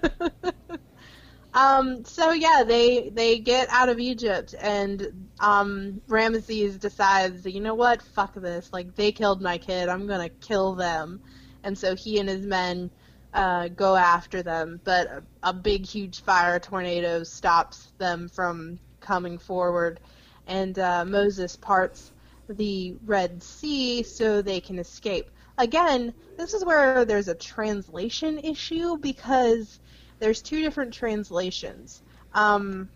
um so yeah, they they get out of Egypt, and um Ramesses decides, you know what, fuck this, like, they killed my kid, I'm gonna kill them. And so he and his men uh go after them, but a, a big huge fire tornado stops them from coming forward. And uh, Moses parts the Red Sea so they can escape. Again, this is where there's a translation issue, because there's two different translations. Um,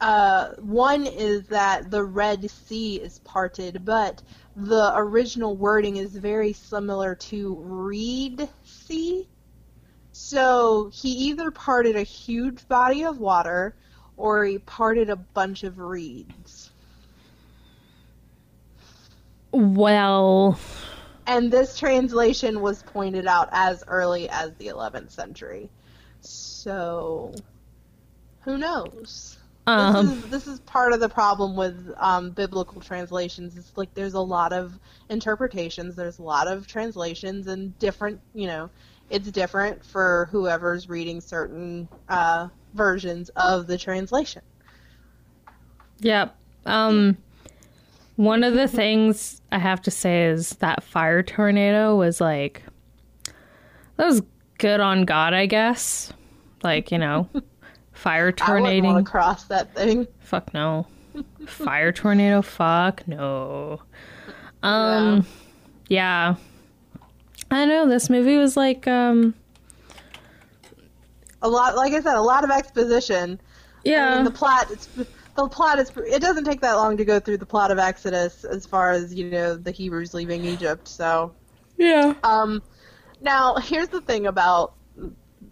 uh, one is that the Red Sea is parted, but the original wording is very similar to Reed Sea. So he either parted a huge body of water, or he parted a bunch of reeds. Well. And this translation was pointed out as early as the eleventh century. So, who knows? Um, this is, this is part of the problem with um, biblical translations. It's like there's a lot of interpretations. There's a lot of translations, and different, you know, it's different for whoever's reading certain uh, versions of the translation. Yep. Um, one of the things I have to say is that fire tornado was like, that was good on God, I guess. Like, you know, fire tornading. I wouldn't want to cross that thing. Fuck no. Fire tornado, fuck no. Um, yeah. yeah. I know, this movie was like, um... a lot, like I said, a lot of exposition. Yeah. I mean, the plot, it's, the plot is, it doesn't take that long to go through the plot of Exodus as far as, you know, the Hebrews leaving Egypt, so. Yeah. Um, now, here's the thing about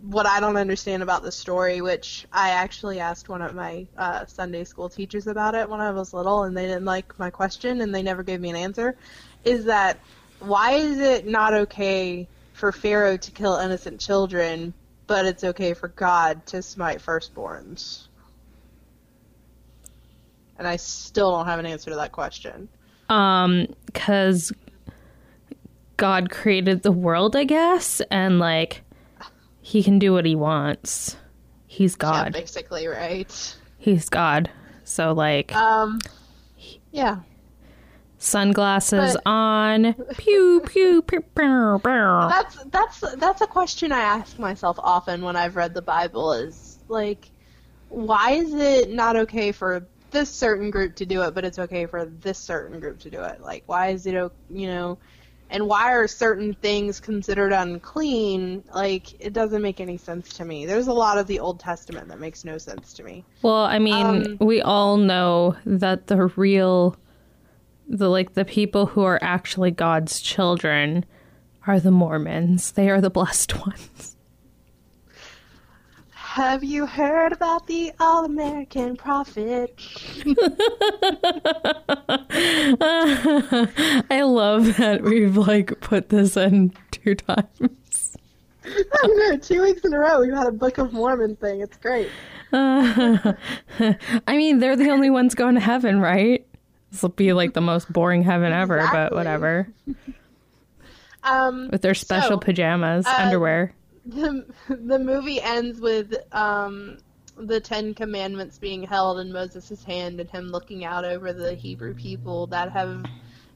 what I don't understand about the story, which I actually asked one of my uh, Sunday school teachers about it when I was little, and they didn't like my question, and they never gave me an answer, is that why is it not okay for Pharaoh to kill innocent children, but it's okay for God to smite firstborns? And I still don't have an answer to that question. Um, because God created the world, I guess, and, like, he can do what he wants. He's God. Yeah, basically, right? He's God. So, like... Um, yeah. Sunglasses but, on. Pew, pew, pew, pew, pew. That's, that's, that's a question I ask myself often when I've read the Bible is, like, why is it not okay for this certain group to do it, but it's okay for this certain group to do it? Like, why is it, you know, and why are certain things considered unclean? Like, it doesn't make any sense to me. There's a lot of the Old Testament that makes no sense to me. Well, I mean, um, we all know that the real... The like the people who are actually God's children are the Mormons. They are the blessed ones. Have you heard about the all-American prophet? I love that we've like put this in two times. I know, two weeks in a row we've had a Book of Mormon thing. It's great. Uh, I mean, they're the only ones going to heaven, right? This will be like the most boring heaven ever, exactly. But whatever. Um, with their special so, pajamas, uh, underwear. The, the movie ends with um, the Ten Commandments being held in Moses' hand and him looking out over the Hebrew people that have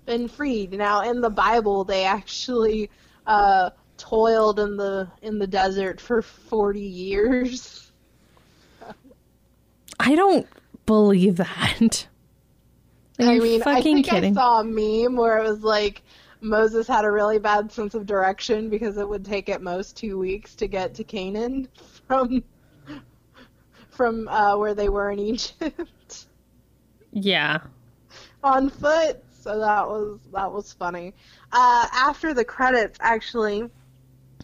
been freed. Now, in the Bible, they actually uh, toiled in the in the desert for forty years. I don't believe that. Are you I mean, I think kidding? I saw a meme where it was like, Moses had a really bad sense of direction because it would take at most two weeks to get to Canaan from from uh, where they were in Egypt. Yeah. On foot, so that was that was funny. Uh, after the credits, actually,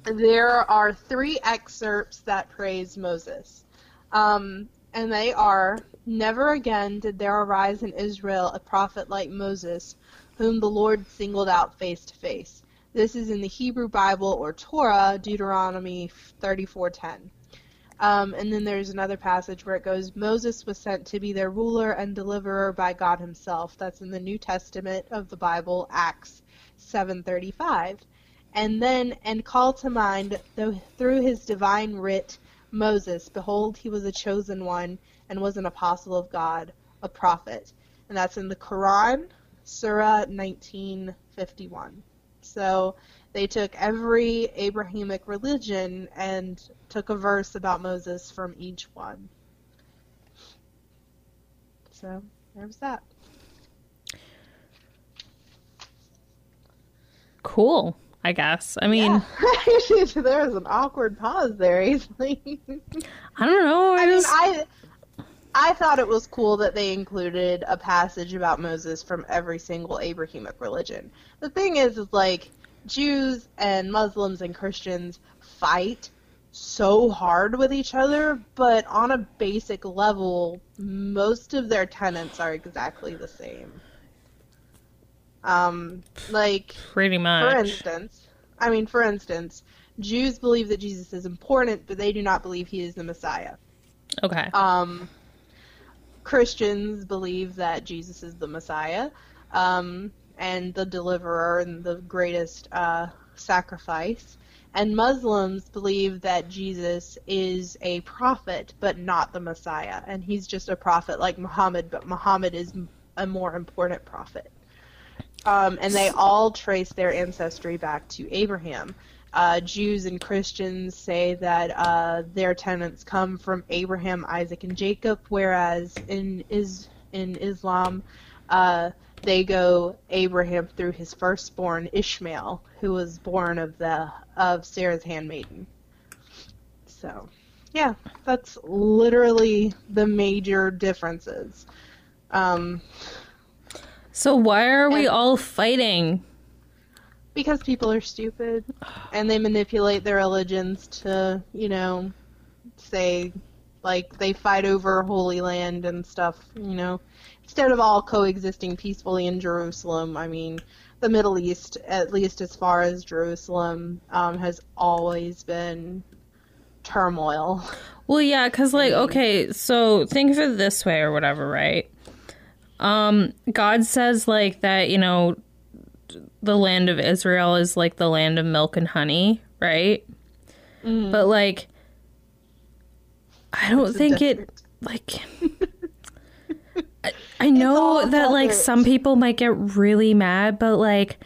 there are three excerpts that praise Moses. Um, and they are, "Never again did there arise in Israel a prophet like Moses, whom the Lord singled out face to face." This is in the Hebrew Bible or Torah, Deuteronomy thirty-four ten. Um, and then there's another passage where it goes, "Moses was sent to be their ruler and deliverer by God himself." That's in the New Testament of the Bible, Acts seven thirty-five. And then, "And call to mind, though through his divine writ, Moses, behold, he was a chosen one and was an apostle of God, a prophet." And that's in the Quran, Surah nineteen fifty-one. So they took every Abrahamic religion and took a verse about Moses from each one. So there was that. Cool, I guess. I mean, yeah. There was an awkward pause there. Easily. I don't know. I, I just... mean, I. I thought it was cool that they included a passage about Moses from every single Abrahamic religion. The thing is, is like, Jews and Muslims and Christians fight so hard with each other, but on a basic level, most of their tenets are exactly the same. Um, like, pretty much. For instance, I mean, for instance, Jews believe that Jesus is important, but they do not believe he is the Messiah. Okay. Um... Christians believe that Jesus is the Messiah, um, and the deliverer and the greatest uh, sacrifice. And Muslims believe that Jesus is a prophet, but not the Messiah. And he's just a prophet like Muhammad, but Muhammad is a more important prophet. Um, and they all trace their ancestry back to Abraham. Uh, Jews and Christians say that uh, their tenets come from Abraham, Isaac, and Jacob, whereas in is in Islam, uh, they go Abraham through his firstborn Ishmael, who was born of the of Sarah's handmaiden. So, yeah, that's literally the major differences. Um, so why are we and- all fighting? Because people are stupid, and they manipulate their religions to, you know, say, like, they fight over Holy Land and stuff, you know, instead of all coexisting peacefully in Jerusalem. I mean, the Middle East, at least as far as Jerusalem, um, has always been turmoil. Well, yeah, because, like, okay, so think of it this way or whatever, right? Um, God says, like, that, you know, the land of Israel is like the land of milk and honey, right? Mm. But like, I don't it's think it like I, I know that like some people might get really mad, but like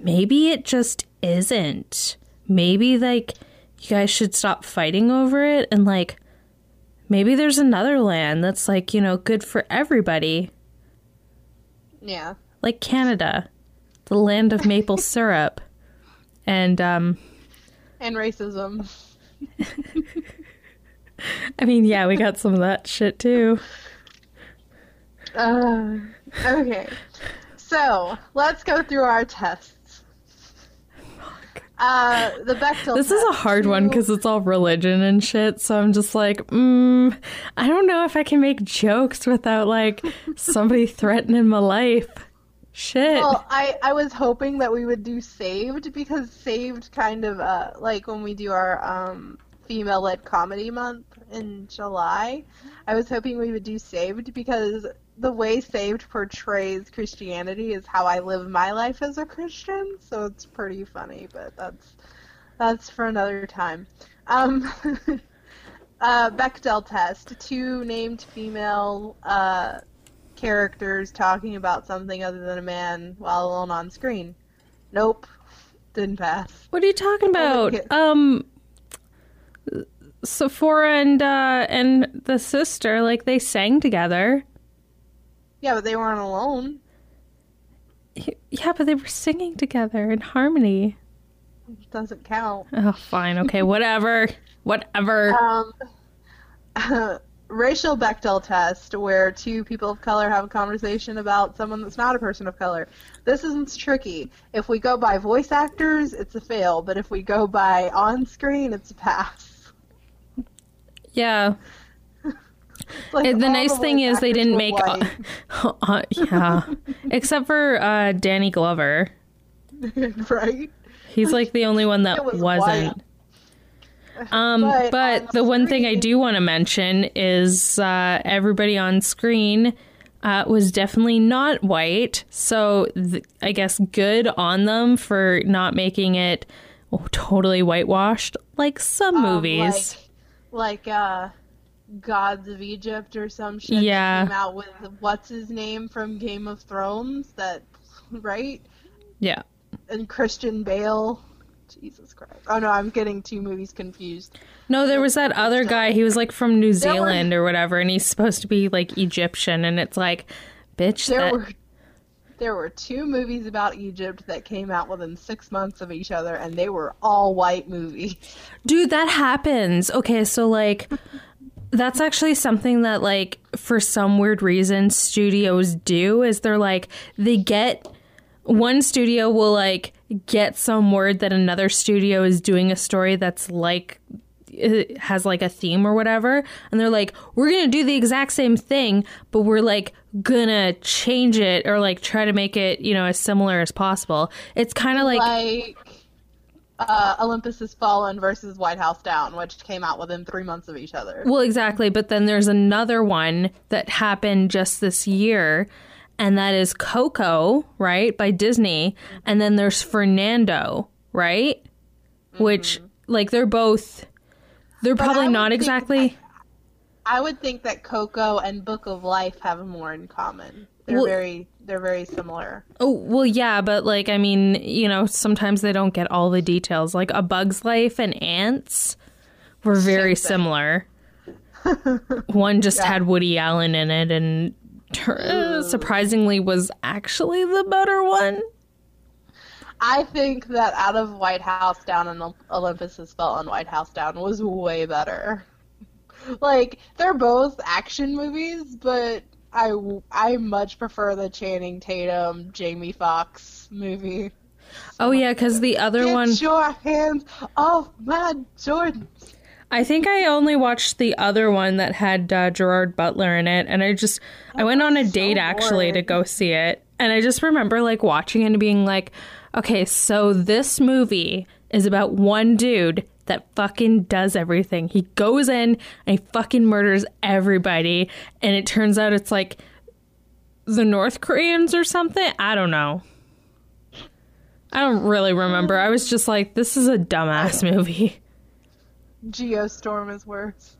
maybe it just isn't. Maybe like you guys should stop fighting over it, and like maybe there's another land that's like, you know, good for everybody. Yeah. Like Canada. The land of maple syrup and um and racism. I mean, yeah, we got some of that shit too. Uh, okay, so let's go through our tests. Uh, the Bechdel. This test is a hard one because it's all religion and shit. So I'm just like, mm, I don't know if I can make jokes without like somebody threatening my life. Shit. Well, I, I was hoping that we would do Saved, because Saved kind of, uh, like when we do our um, female-led comedy month in July, I was hoping we would do Saved, because the way Saved portrays Christianity is how I live my life as a Christian, so it's pretty funny, but that's that's for another time. Um, uh, Bechdel test, two named female uh characters talking about something other than a man while alone on screen. Nope. Didn't pass. What are you talking about? Um, Sephora and uh, and the sister, like, they sang together. Yeah, but they weren't alone. Yeah, but they were singing together in harmony. Doesn't count. Oh, fine. Okay, whatever. Whatever. Um, uh, racial Bechdel test, where two people of color have a conversation about someone that's not a person of color. This isn't tricky. If we go by voice actors, it's a fail. But if we go by on screen, it's a pass. Yeah. Like the nice the thing is they didn't make... Uh, uh, yeah. Except for uh, Danny Glover. Right? He's like the only one that was wasn't. White. Um, But, but on the, the one thing I do want to mention is uh, everybody on screen uh, was definitely not white. So th- I guess good on them for not making it oh, totally whitewashed like some um, movies. Like... like uh... Gods of Egypt or some shit yeah. that came out with what's his name from Game of Thrones that right yeah and Christian Bale. Jesus Christ. Oh no, I'm getting two movies confused. No, there was that other guy, he was like from New Zealand were, or whatever, and he's supposed to be like Egyptian, and it's like, bitch, there that... were there were two movies about Egypt that came out within six months of each other, and they were all white movies. Dude, that happens. Okay, so like that's actually something that, like, for some weird reason, studios do is they're like, they get one studio will like get some word that another studio is doing a story that's like it has like a theme or whatever. And they're like, we're going to do the exact same thing, but we're like going to change it or like try to make it, you know, as similar as possible. It's kind of like... like- Uh, Olympus Has Fallen versus White House Down, which came out within three months of each other. Well, exactly. But then there's another one that happened just this year, and that is Coco, right, by Disney. And then there's Fernando, right? Mm-hmm. Which, like, they're both, they're but probably not think, exactly. I would think that Coco and Book of Life have more in common. They're well, very they're very similar. Oh, well, yeah, but like, I mean, you know, sometimes they don't get all the details. Like A Bug's Life and Ants were very similar. One just yeah. had Woody Allen in it and uh, surprisingly was actually the better one. I think that out of White House Down and Olympus Has Fallen, White House Down was way better. Like, they're both action movies, but... I, I much prefer the Channing Tatum, Jamie Foxx movie. So oh, yeah, because the other Get one... Get your hands off my Jordans. I think I only watched the other one that had uh, Gerard Butler in it, and I just... That I went on a so date, boring. actually, to go see it, and I just remember, like, watching it and being like, okay, so this movie is about one dude... that fucking does everything. He goes in and he fucking murders everybody. And it turns out it's like the North Koreans or something. I don't know. I don't really remember. I was just like, this is a dumbass movie. Geostorm is worse.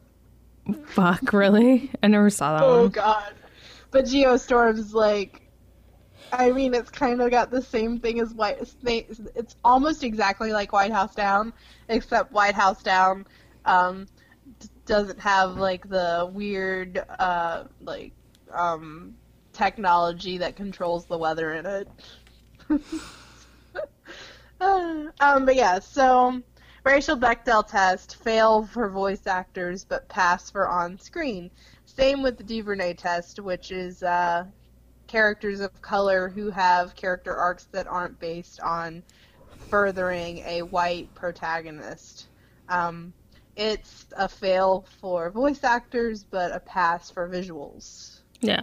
Fuck, really? I never saw that oh, one. Oh, God. But Geostorm's like... I mean, it's kind of got the same thing as White... It's almost exactly like White House Down, except White House Down um, d- doesn't have, like, the weird, uh, like, um, technology that controls the weather in it. um, but, yeah, so racial Bechdel test, fail for voice actors, but pass for on-screen. Same with the DuVernay test, which is... Uh, characters of color who have character arcs that aren't based on furthering a white protagonist. Um, it's a fail for voice actors, but a pass for visuals. Yeah.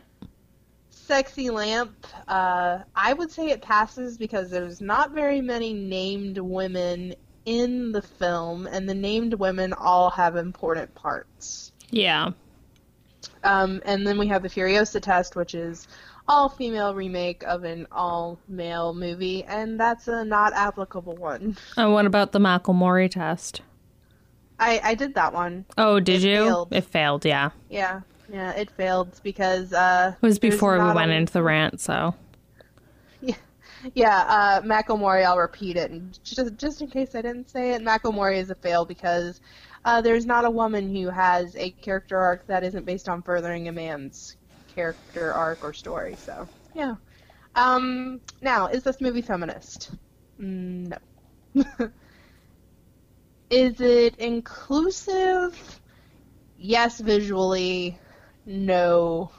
Sexy Lamp, uh, I would say it passes because there's not very many named women in the film, and the named women all have important parts. Yeah. Um, and then we have the Furiosa test, which is all-female remake of an all-male movie, and that's a not applicable one. And what about the Macklemore test? I, I did that one. Oh, did it you? Failed. It failed, yeah. Yeah, yeah, it failed because... Uh, it was before we went a... into the rant, so... Yeah, yeah uh, Macklemore, I'll repeat it. And just, just in case I didn't say it, Macklemore is a fail because uh, there's not a woman who has a character arc that isn't based on furthering a man's character arc or story, so yeah. Um, now, is this movie feminist? No. Is it inclusive? Yes, visually. No,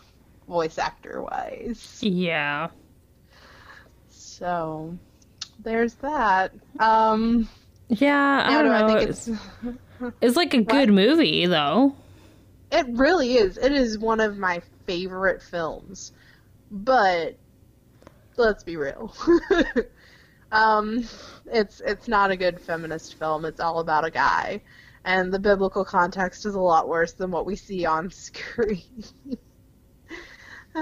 voice actor-wise. Yeah. So, there's that. Um, yeah, I don't know. I think it's, it's, it's like a good movie, though. It really is. It is one of my favorite films. But, let's be real. Um, it's it's not a good feminist film. It's all about a guy, and the biblical context is a lot worse than what we see on screen. uh,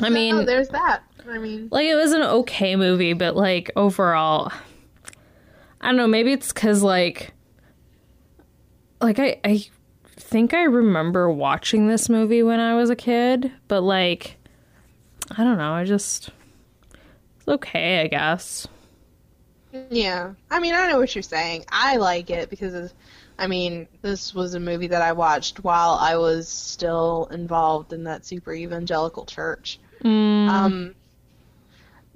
I mean, so there's that. I mean, like, it was an okay movie, but like overall, I don't know. Maybe it's because like, like I I think I remember watching this movie when I was a kid, but like, I don't know. I just. Okay, I guess. Yeah. I mean, I know what you're saying. I like it because, of, I mean, this was a movie that I watched while I was still involved in that super evangelical church. Mm. Um,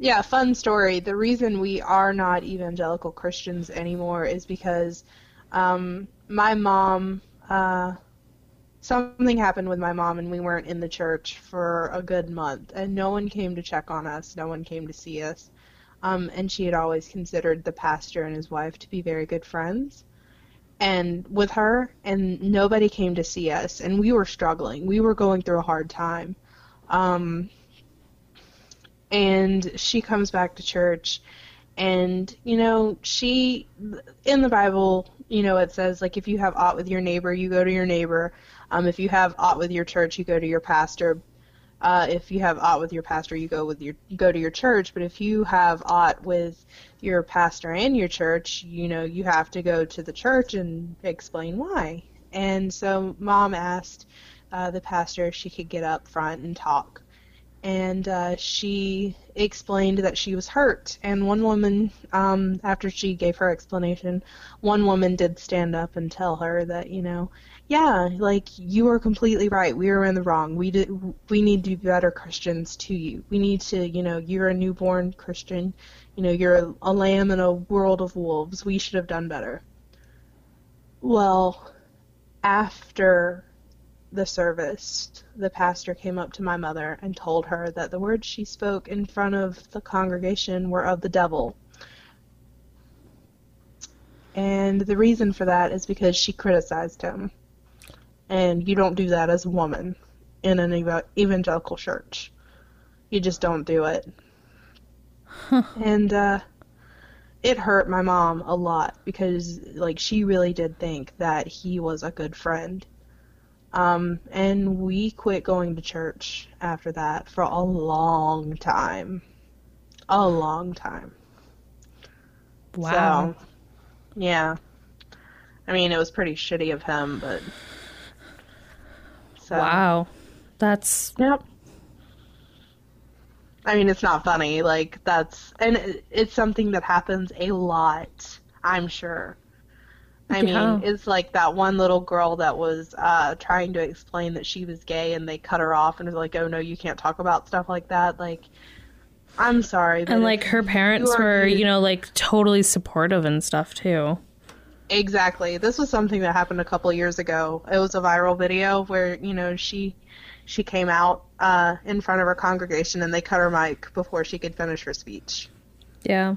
yeah, fun story. The reason we are not evangelical Christians anymore is because um, my mom, uh, something happened with my mom and we weren't in the church for a good month, and no one came to check on us, no one came to see us, um, and she had always considered the pastor and his wife to be very good friends, and with her, and nobody came to see us, and we were struggling, we were going through a hard time, um, and she comes back to church, and, you know, she, in the Bible, you know, it says, like, if you have aught with your neighbor, you go to your neighbor. Um, if you have aught with your church, you go to your pastor. Uh, if you have aught with your pastor, you go with your you go to your church. But if you have aught with your pastor and your church, you know, you have to go to the church and explain why. And so Mom asked uh, the pastor if she could get up front and talk. And uh, she explained that she was hurt. And one woman, um, after she gave her explanation, one woman did stand up and tell her that, you know, yeah, like, you are completely right. We were in the wrong. We did, we need to be better Christians to you. We need to, you know, you're a newborn Christian. You know, you're a, a lamb in a world of wolves. We should have done better. Well, after the service, the pastor came up to my mother and told her that the words she spoke in front of the congregation were of the devil. And the reason for that is because she criticized him. And you don't do that as a woman in an ev- evangelical church. You just don't do it. Huh. And uh, it hurt my mom a lot because, like, she really did think that he was a good friend. Um, and we quit going to church after that for a long time. A long time. Wow. So, yeah. I mean, it was pretty shitty of him, but... So. Wow. That's... Yep. I mean, it's not funny. Like, that's... And it, it's something that happens a lot, I'm sure. I yeah. mean, it's like that one little girl that was uh, trying to explain that she was gay, and they cut her off and was like, oh, no, you can't talk about stuff like that. Like, I'm sorry. And, like, her parents were, you know, like, totally supportive and stuff, too. Exactly. This was something that happened a couple years ago. It was a viral video where, you know, she she came out uh, in front of her congregation, and they cut her mic before she could finish her speech. Yeah.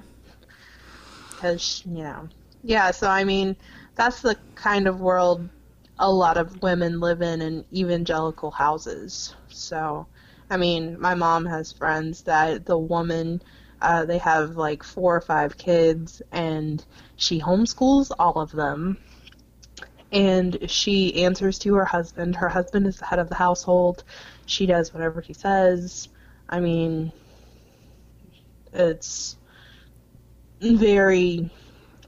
Because, you know. Yeah, so, I mean... That's the kind of world a lot of women live in in evangelical houses. So, I mean, my mom has friends that the woman, uh, they have like four or five kids, and she homeschools all of them. And she answers to her husband. Her husband is the head of the household. She does whatever he says. I mean, it's very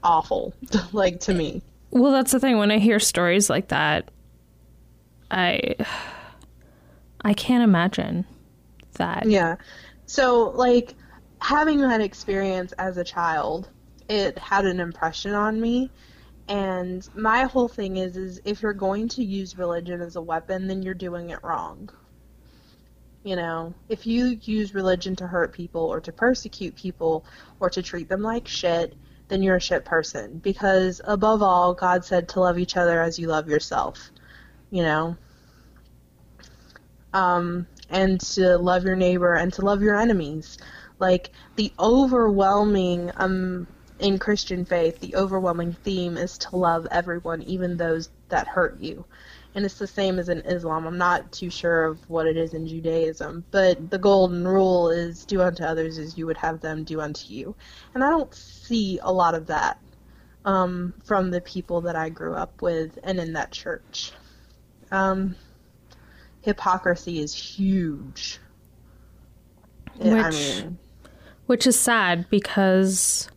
awful, like, to me. Well, that's the thing. When I hear stories like that, I I can't imagine that. Yeah. So, like, having that experience as a child, it had an impression on me. And my whole thing is, is if you're going to use religion as a weapon, then you're doing it wrong. You know, if you use religion to hurt people or to persecute people or to treat them like shit, then you're a shit person. Because above all, God said to love each other as you love yourself, you know, um, and to love your neighbor and to love your enemies. Like, the overwhelming, um, in Christian faith, the overwhelming theme is to love everyone, even those that hurt you. And it's the same as in Islam. I'm not too sure of what it is in Judaism. But the golden rule is do unto others as you would have them do unto you. And I don't see a lot of that um, from the people that I grew up with and in that church. Um, hypocrisy is huge. Which, I mean, which is sad because,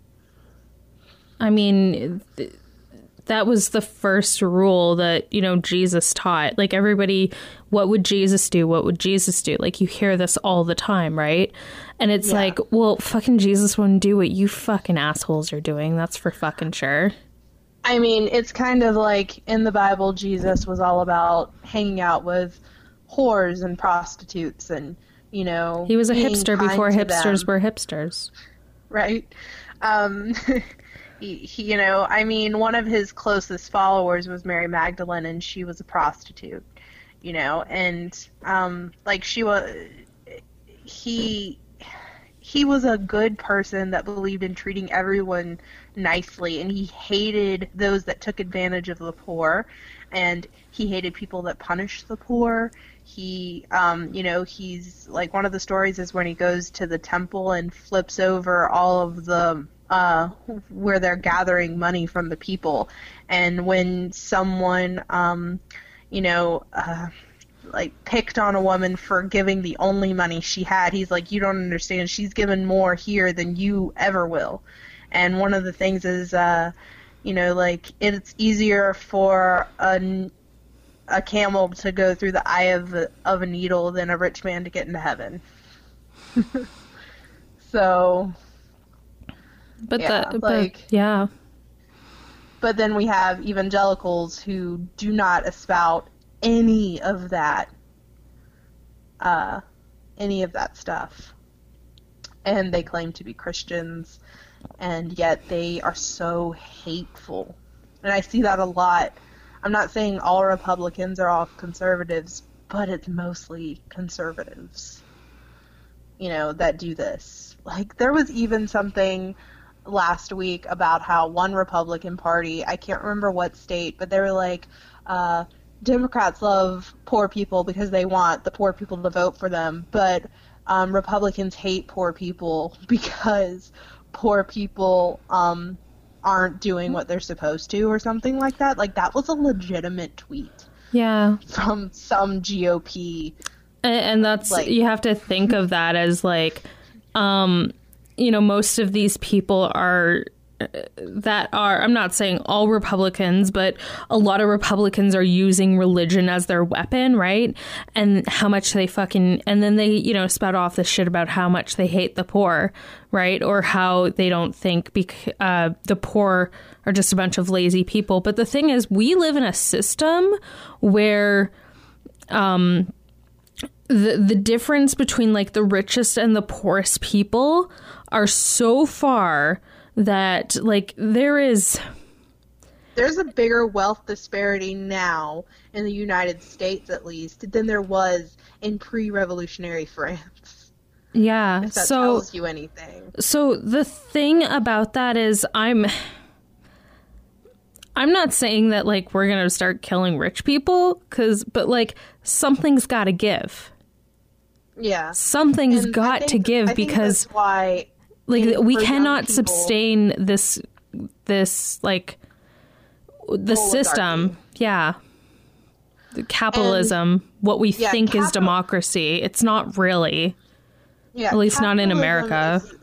I mean... Th- That was the first rule that, you know, Jesus taught. Like, everybody, what would Jesus do? What would Jesus do? Like, you hear this all the time, right? And it's yeah. like, well, fucking Jesus wouldn't do what you fucking assholes are doing. That's for fucking sure. I mean, it's kind of like in the Bible, Jesus was all about hanging out with whores and prostitutes and, you know. He was a hipster before hipsters were hipsters. Right. Um He, he, you know, I mean, one of his closest followers was Mary Magdalene, and she was a prostitute, you know, and, um, like, she was, he, he was a good person that believed in treating everyone nicely, and he hated those that took advantage of the poor, and he hated people that punished the poor. He, um, you know, he's, like, one of the stories is when he goes to the temple and flips over all of the... Uh, where they're gathering money from the people. And when someone, um, you know, uh, like picked on a woman for giving the only money she had, he's like, you don't understand. She's given more here than you ever will. And one of the things is, uh, you know, like it's easier for a, a camel to go through the eye of a, of a needle than a rich man to get into heaven. So... But yeah, the, like, but, yeah. But then we have evangelicals who do not espouse any of that, uh, any of that stuff, and they claim to be Christians, and yet they are so hateful. And I see that a lot. I'm not saying all Republicans are all conservatives, but it's mostly conservatives, you know, that do this. Like, there was even something last week about how one Republican Party, I can't remember what state, but they were like, uh, Democrats love poor people because they want the poor people to vote for them, but um, Republicans hate poor people because poor people um, aren't doing what they're supposed to or something like that. Like, that was a legitimate tweet. Yeah. From some G O P. And, and that's, like, you have to think of that as, like, um... you know, most of these people are that are, I'm not saying all Republicans, but a lot of Republicans are using religion as their weapon, right? And how much they fucking, and then they, you know, spout off this shit about how much they hate the poor, right? Or how they don't think bec- uh, the poor are just a bunch of lazy people. But the thing is, we live in a system where, um, the the difference between, like, the richest and the poorest people are so far that, like, there is... There's a bigger wealth disparity now, in the United States at least, than there was in pre-revolutionary France. Yeah, if that so, tells you anything. So the thing about that is I'm... I'm not saying that, like, we're going to start killing rich people, 'cause, but, like, something's got to give. Yeah. Something's and got think, to give because why, like, we cannot people, sustain this, this, like, the system. Yeah. The capitalism, and, what we yeah, think capital- is democracy. It's not really. Yeah. At least not in America. Is,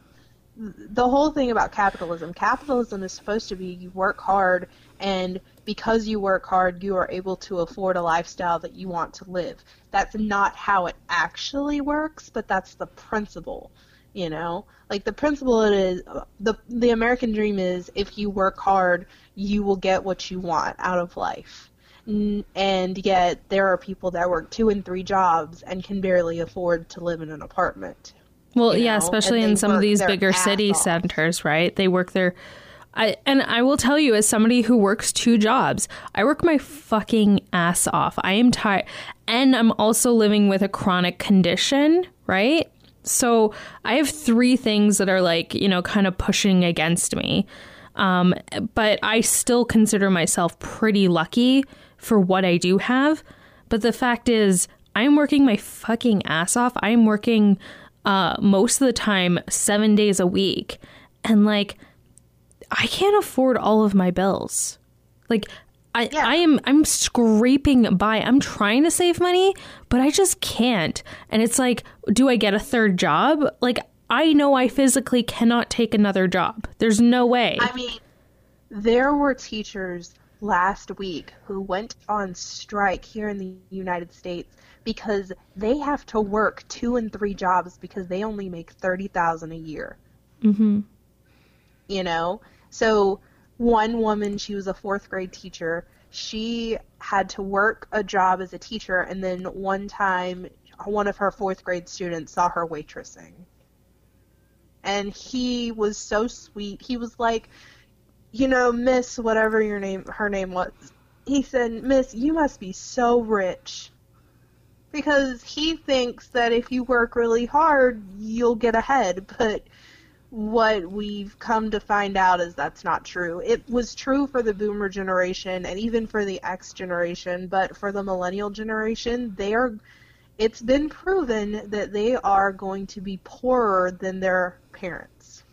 the whole thing about capitalism, capitalism is supposed to be you work hard, and because you work hard, you are able to afford a lifestyle that you want to live. That's not how it actually works, but that's the principle, you know? Like, the principle it is, the the American dream is if you work hard, you will get what you want out of life. and yet there are people that work two and three jobs and can barely afford to live in an apartment. Well, yeah, know? especially in some of these bigger city off. centers, right? They work their... I, and I will tell you, as somebody who works two jobs, I work my fucking ass off. I am tired. And I'm also living with a chronic condition, right? So I have three things that are like, you know, kind of pushing against me. Um, but I still consider myself pretty lucky for what I do have. But the fact is, I'm working my fucking ass off. I'm working uh, most of the time, seven days a week. And like... I can't afford all of my bills. Like, I, yeah. I am, I'm scraping by. I'm trying to save money, but I just can't. And it's like, do I get a third job? Like, I know I physically cannot take another job. There's no way. I mean, there were teachers last week who went on strike here in the United States because they have to work two and three jobs because they only make thirty thousand dollars a year. Mm-hmm. You know? So one woman, she was a fourth grade teacher. She had to work a job as a teacher, and then one time one of her fourth grade students saw her waitressing. And he was so sweet. He was like, you know, Miss, whatever your name, her name was. He said, Miss, you must be so rich. Because he thinks that if you work really hard, you'll get ahead, but... what we've come to find out is that's not true. It was true for the boomer generation and even for the X generation, but for the millennial generation, they are, it's been proven that they are going to be poorer than their parents.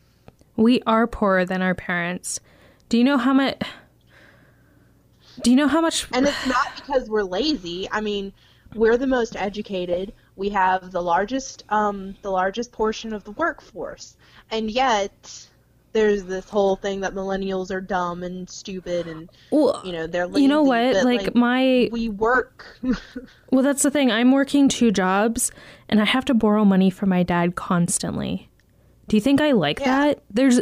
We are poorer than our parents. Do you know how much, do you know how much? And it's not because we're lazy. I mean, we're the most educated. We have the largest, um, the largest portion of the workforce. And yet, there's this whole thing that millennials are dumb and stupid and, well, you know, they're lazy. You know what? But, like, like, my... we work. Well, that's the thing. I'm working two jobs, and I have to borrow money from my dad constantly. Do you think I like yeah. that? There's...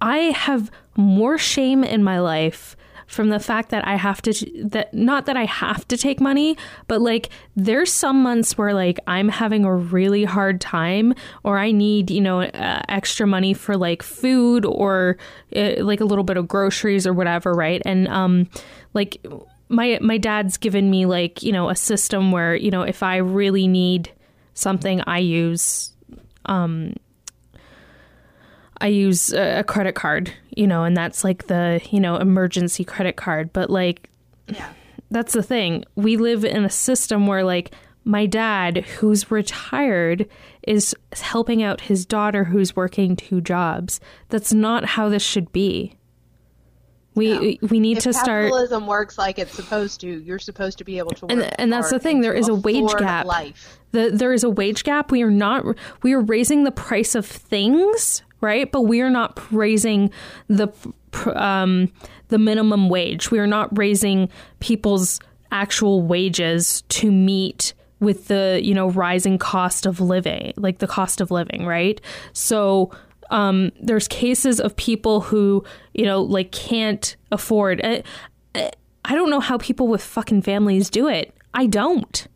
I have more shame in my life from the fact that I have to... that not that I have to take money, but, like, there's some months where, like, I'm having a really hard time or I need, you know, uh, extra money for, like, food or, uh, like, a little bit of groceries or whatever, right? And, um, like, my my dad's given me, like, you know, a system where, you know, if I really need something, I use... um. I use a credit card, you know, and that's like the, you know, emergency credit card. But like, yeah. that's the thing. We live in a system where like my dad, who's retired, is helping out his daughter who's working two jobs. That's not how this should be. We no. we, we need if to start. Capitalism works like it's supposed to. You're supposed to be able to work. And, and that's the thing. There is a wage gap. Life. The, there is a wage gap. We are not. We are raising the price of things. Right. But we are not raising the um, the minimum wage. We are not raising people's actual wages to meet with the, you know, rising cost of living, like the cost of living. Right. So um, there's cases of people who, you know, like can't afford it. I don't know how people with fucking families do it. I don't.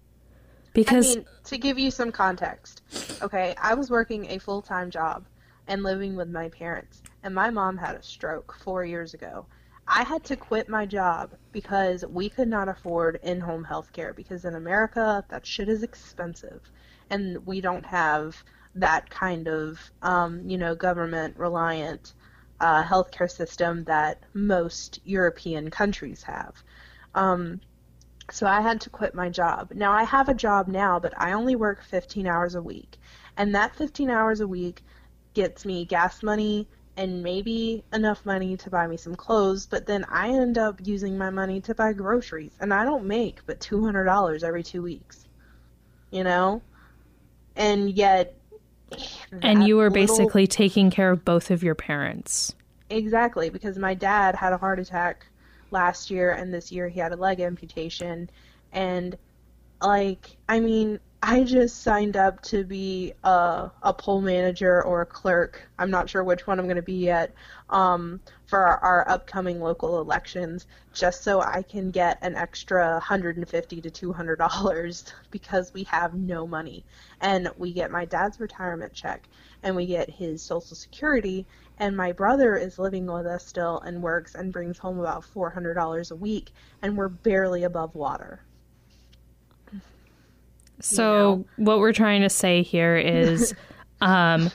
Because I mean, to give you some context. OK, I was working a full time job and living with my parents, and my mom had a stroke four years ago. I had to quit my job because we could not afford in-home health care, because in America, that shit is expensive, and we don't have that kind of, um, you know, government-reliant uh, healthcare system that most European countries have. Um, so I had to quit my job. Now, I have a job now, but I only work fifteen hours a week, and that fifteen hours a week gets me gas money and maybe enough money to buy me some clothes, but then I end up using my money to buy groceries, and I don't make but two hundred dollars every two weeks, you know? And yet... And you were little... basically taking care of both of your parents. Exactly, because my dad had a heart attack last year, and this year he had a leg amputation, and, like, I mean, I just signed up to be a, a poll manager or a clerk. I'm not sure which one I'm going to be yet um, for our, our upcoming local elections, just so I can get an extra one hundred fifty dollars to two hundred dollars because we have no money. And we get my dad's retirement check, and we get his Social Security, and my brother is living with us still and works and brings home about four hundred dollars a week, and we're barely above water. So you know, what we're trying to say here is um,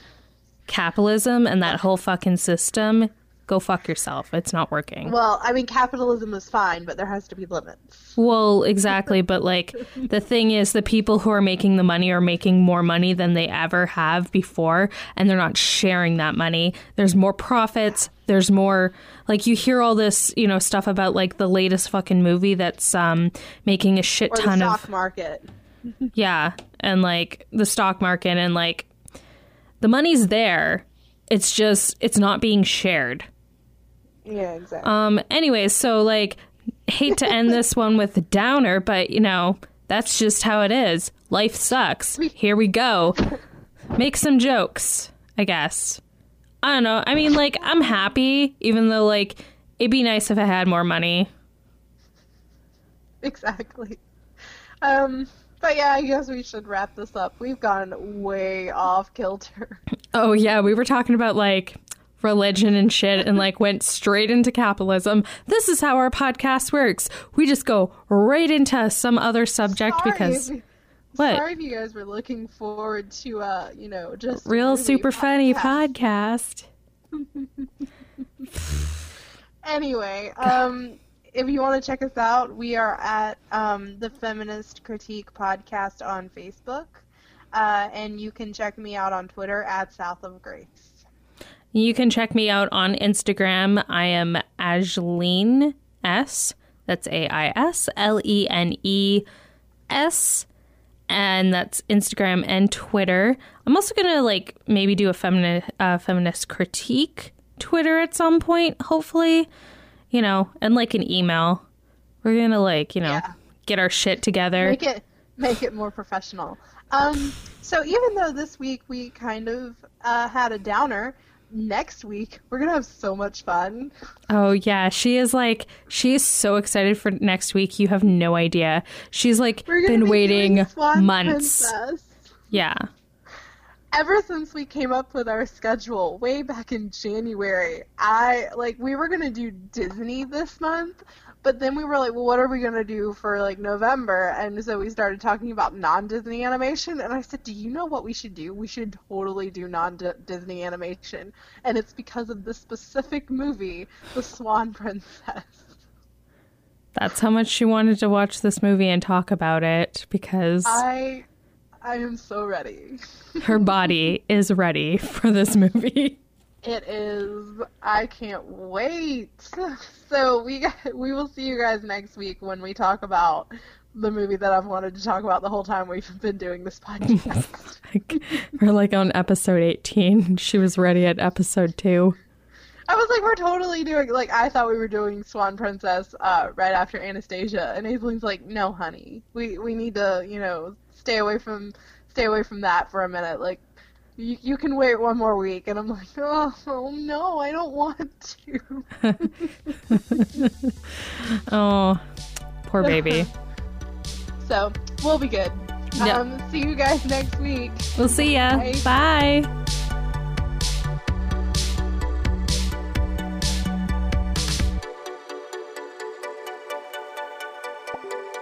capitalism and that whole fucking system, go fuck yourself. It's not working. Well, I mean, capitalism is fine, but there has to be limits. Well, exactly. But like the thing is, the people who are making the money are making more money than they ever have before, and they're not sharing that money. There's more profits. There's more, like, you hear all this, you know, stuff about like the latest fucking movie that's um, making a shit or ton the stock of market. Yeah, and like the stock market, and like the money's there, it's just it's not being shared. Yeah, exactly. Um anyway, so like, hate to end this one with a downer, but you know, that's just how it is. Life sucks. Here we go. Make some jokes, I guess. I don't know. I mean, like, I'm happy, even though like it'd be nice if I had more money. Exactly. Um But yeah, I guess we should wrap this up. We've gone way off kilter. Oh yeah, we were talking about like religion and shit and like went straight into capitalism. This is how our podcast works. We just go right into some other subject sorry because if, what? Sorry if you guys were looking forward to uh, you know, just real super podcast. Funny podcast. Anyway, um if you want to check us out, we are at um, the Feminist Critique Podcast on Facebook. Uh, and you can check me out on Twitter at South of Grace. You can check me out on Instagram. I am Aisleen S. That's A I S L E N E S. And that's Instagram and Twitter. I'm also going to like maybe do a femini- uh, feminist critique Twitter at some point, hopefully. You know, and like an email. We're gonna like, you know, yeah. get our shit together. Make it make it more professional. Um, so even though this week we kind of uh, had a downer, next week we're gonna have so much fun. Oh yeah, she is like she is so excited for next week. You have no idea. She's like been be waiting months. Princess. Yeah. Ever since we came up with our schedule way back in January, I like we were gonna do Disney this month, but then we were like, well, what are we gonna do for like November? And so we started talking about non-Disney animation, and I said, do you know what we should do? We should totally do non-Disney animation, and it's because of this specific movie, The Swan Princess. That's how much she wanted to watch this movie and talk about it because I. I am so ready. Her body is ready for this movie. It is. I can't wait. So we we will see you guys next week when we talk about the movie that I've wanted to talk about the whole time we've been doing this podcast. like, we're like on episode eighteen. She was ready at episode two. I was like, we're totally doing, like, I thought we were doing Swan Princess uh, right after Anastasia, and Aisline's like, no, honey, we we need to, you know, stay away from stay away from that for a minute. Like, you you can wait one more week, and I'm like, oh, oh no, I don't want to. Oh, poor baby. So we'll be good. Yep. Um, see you guys next week. We'll see ya. Bye. Bye.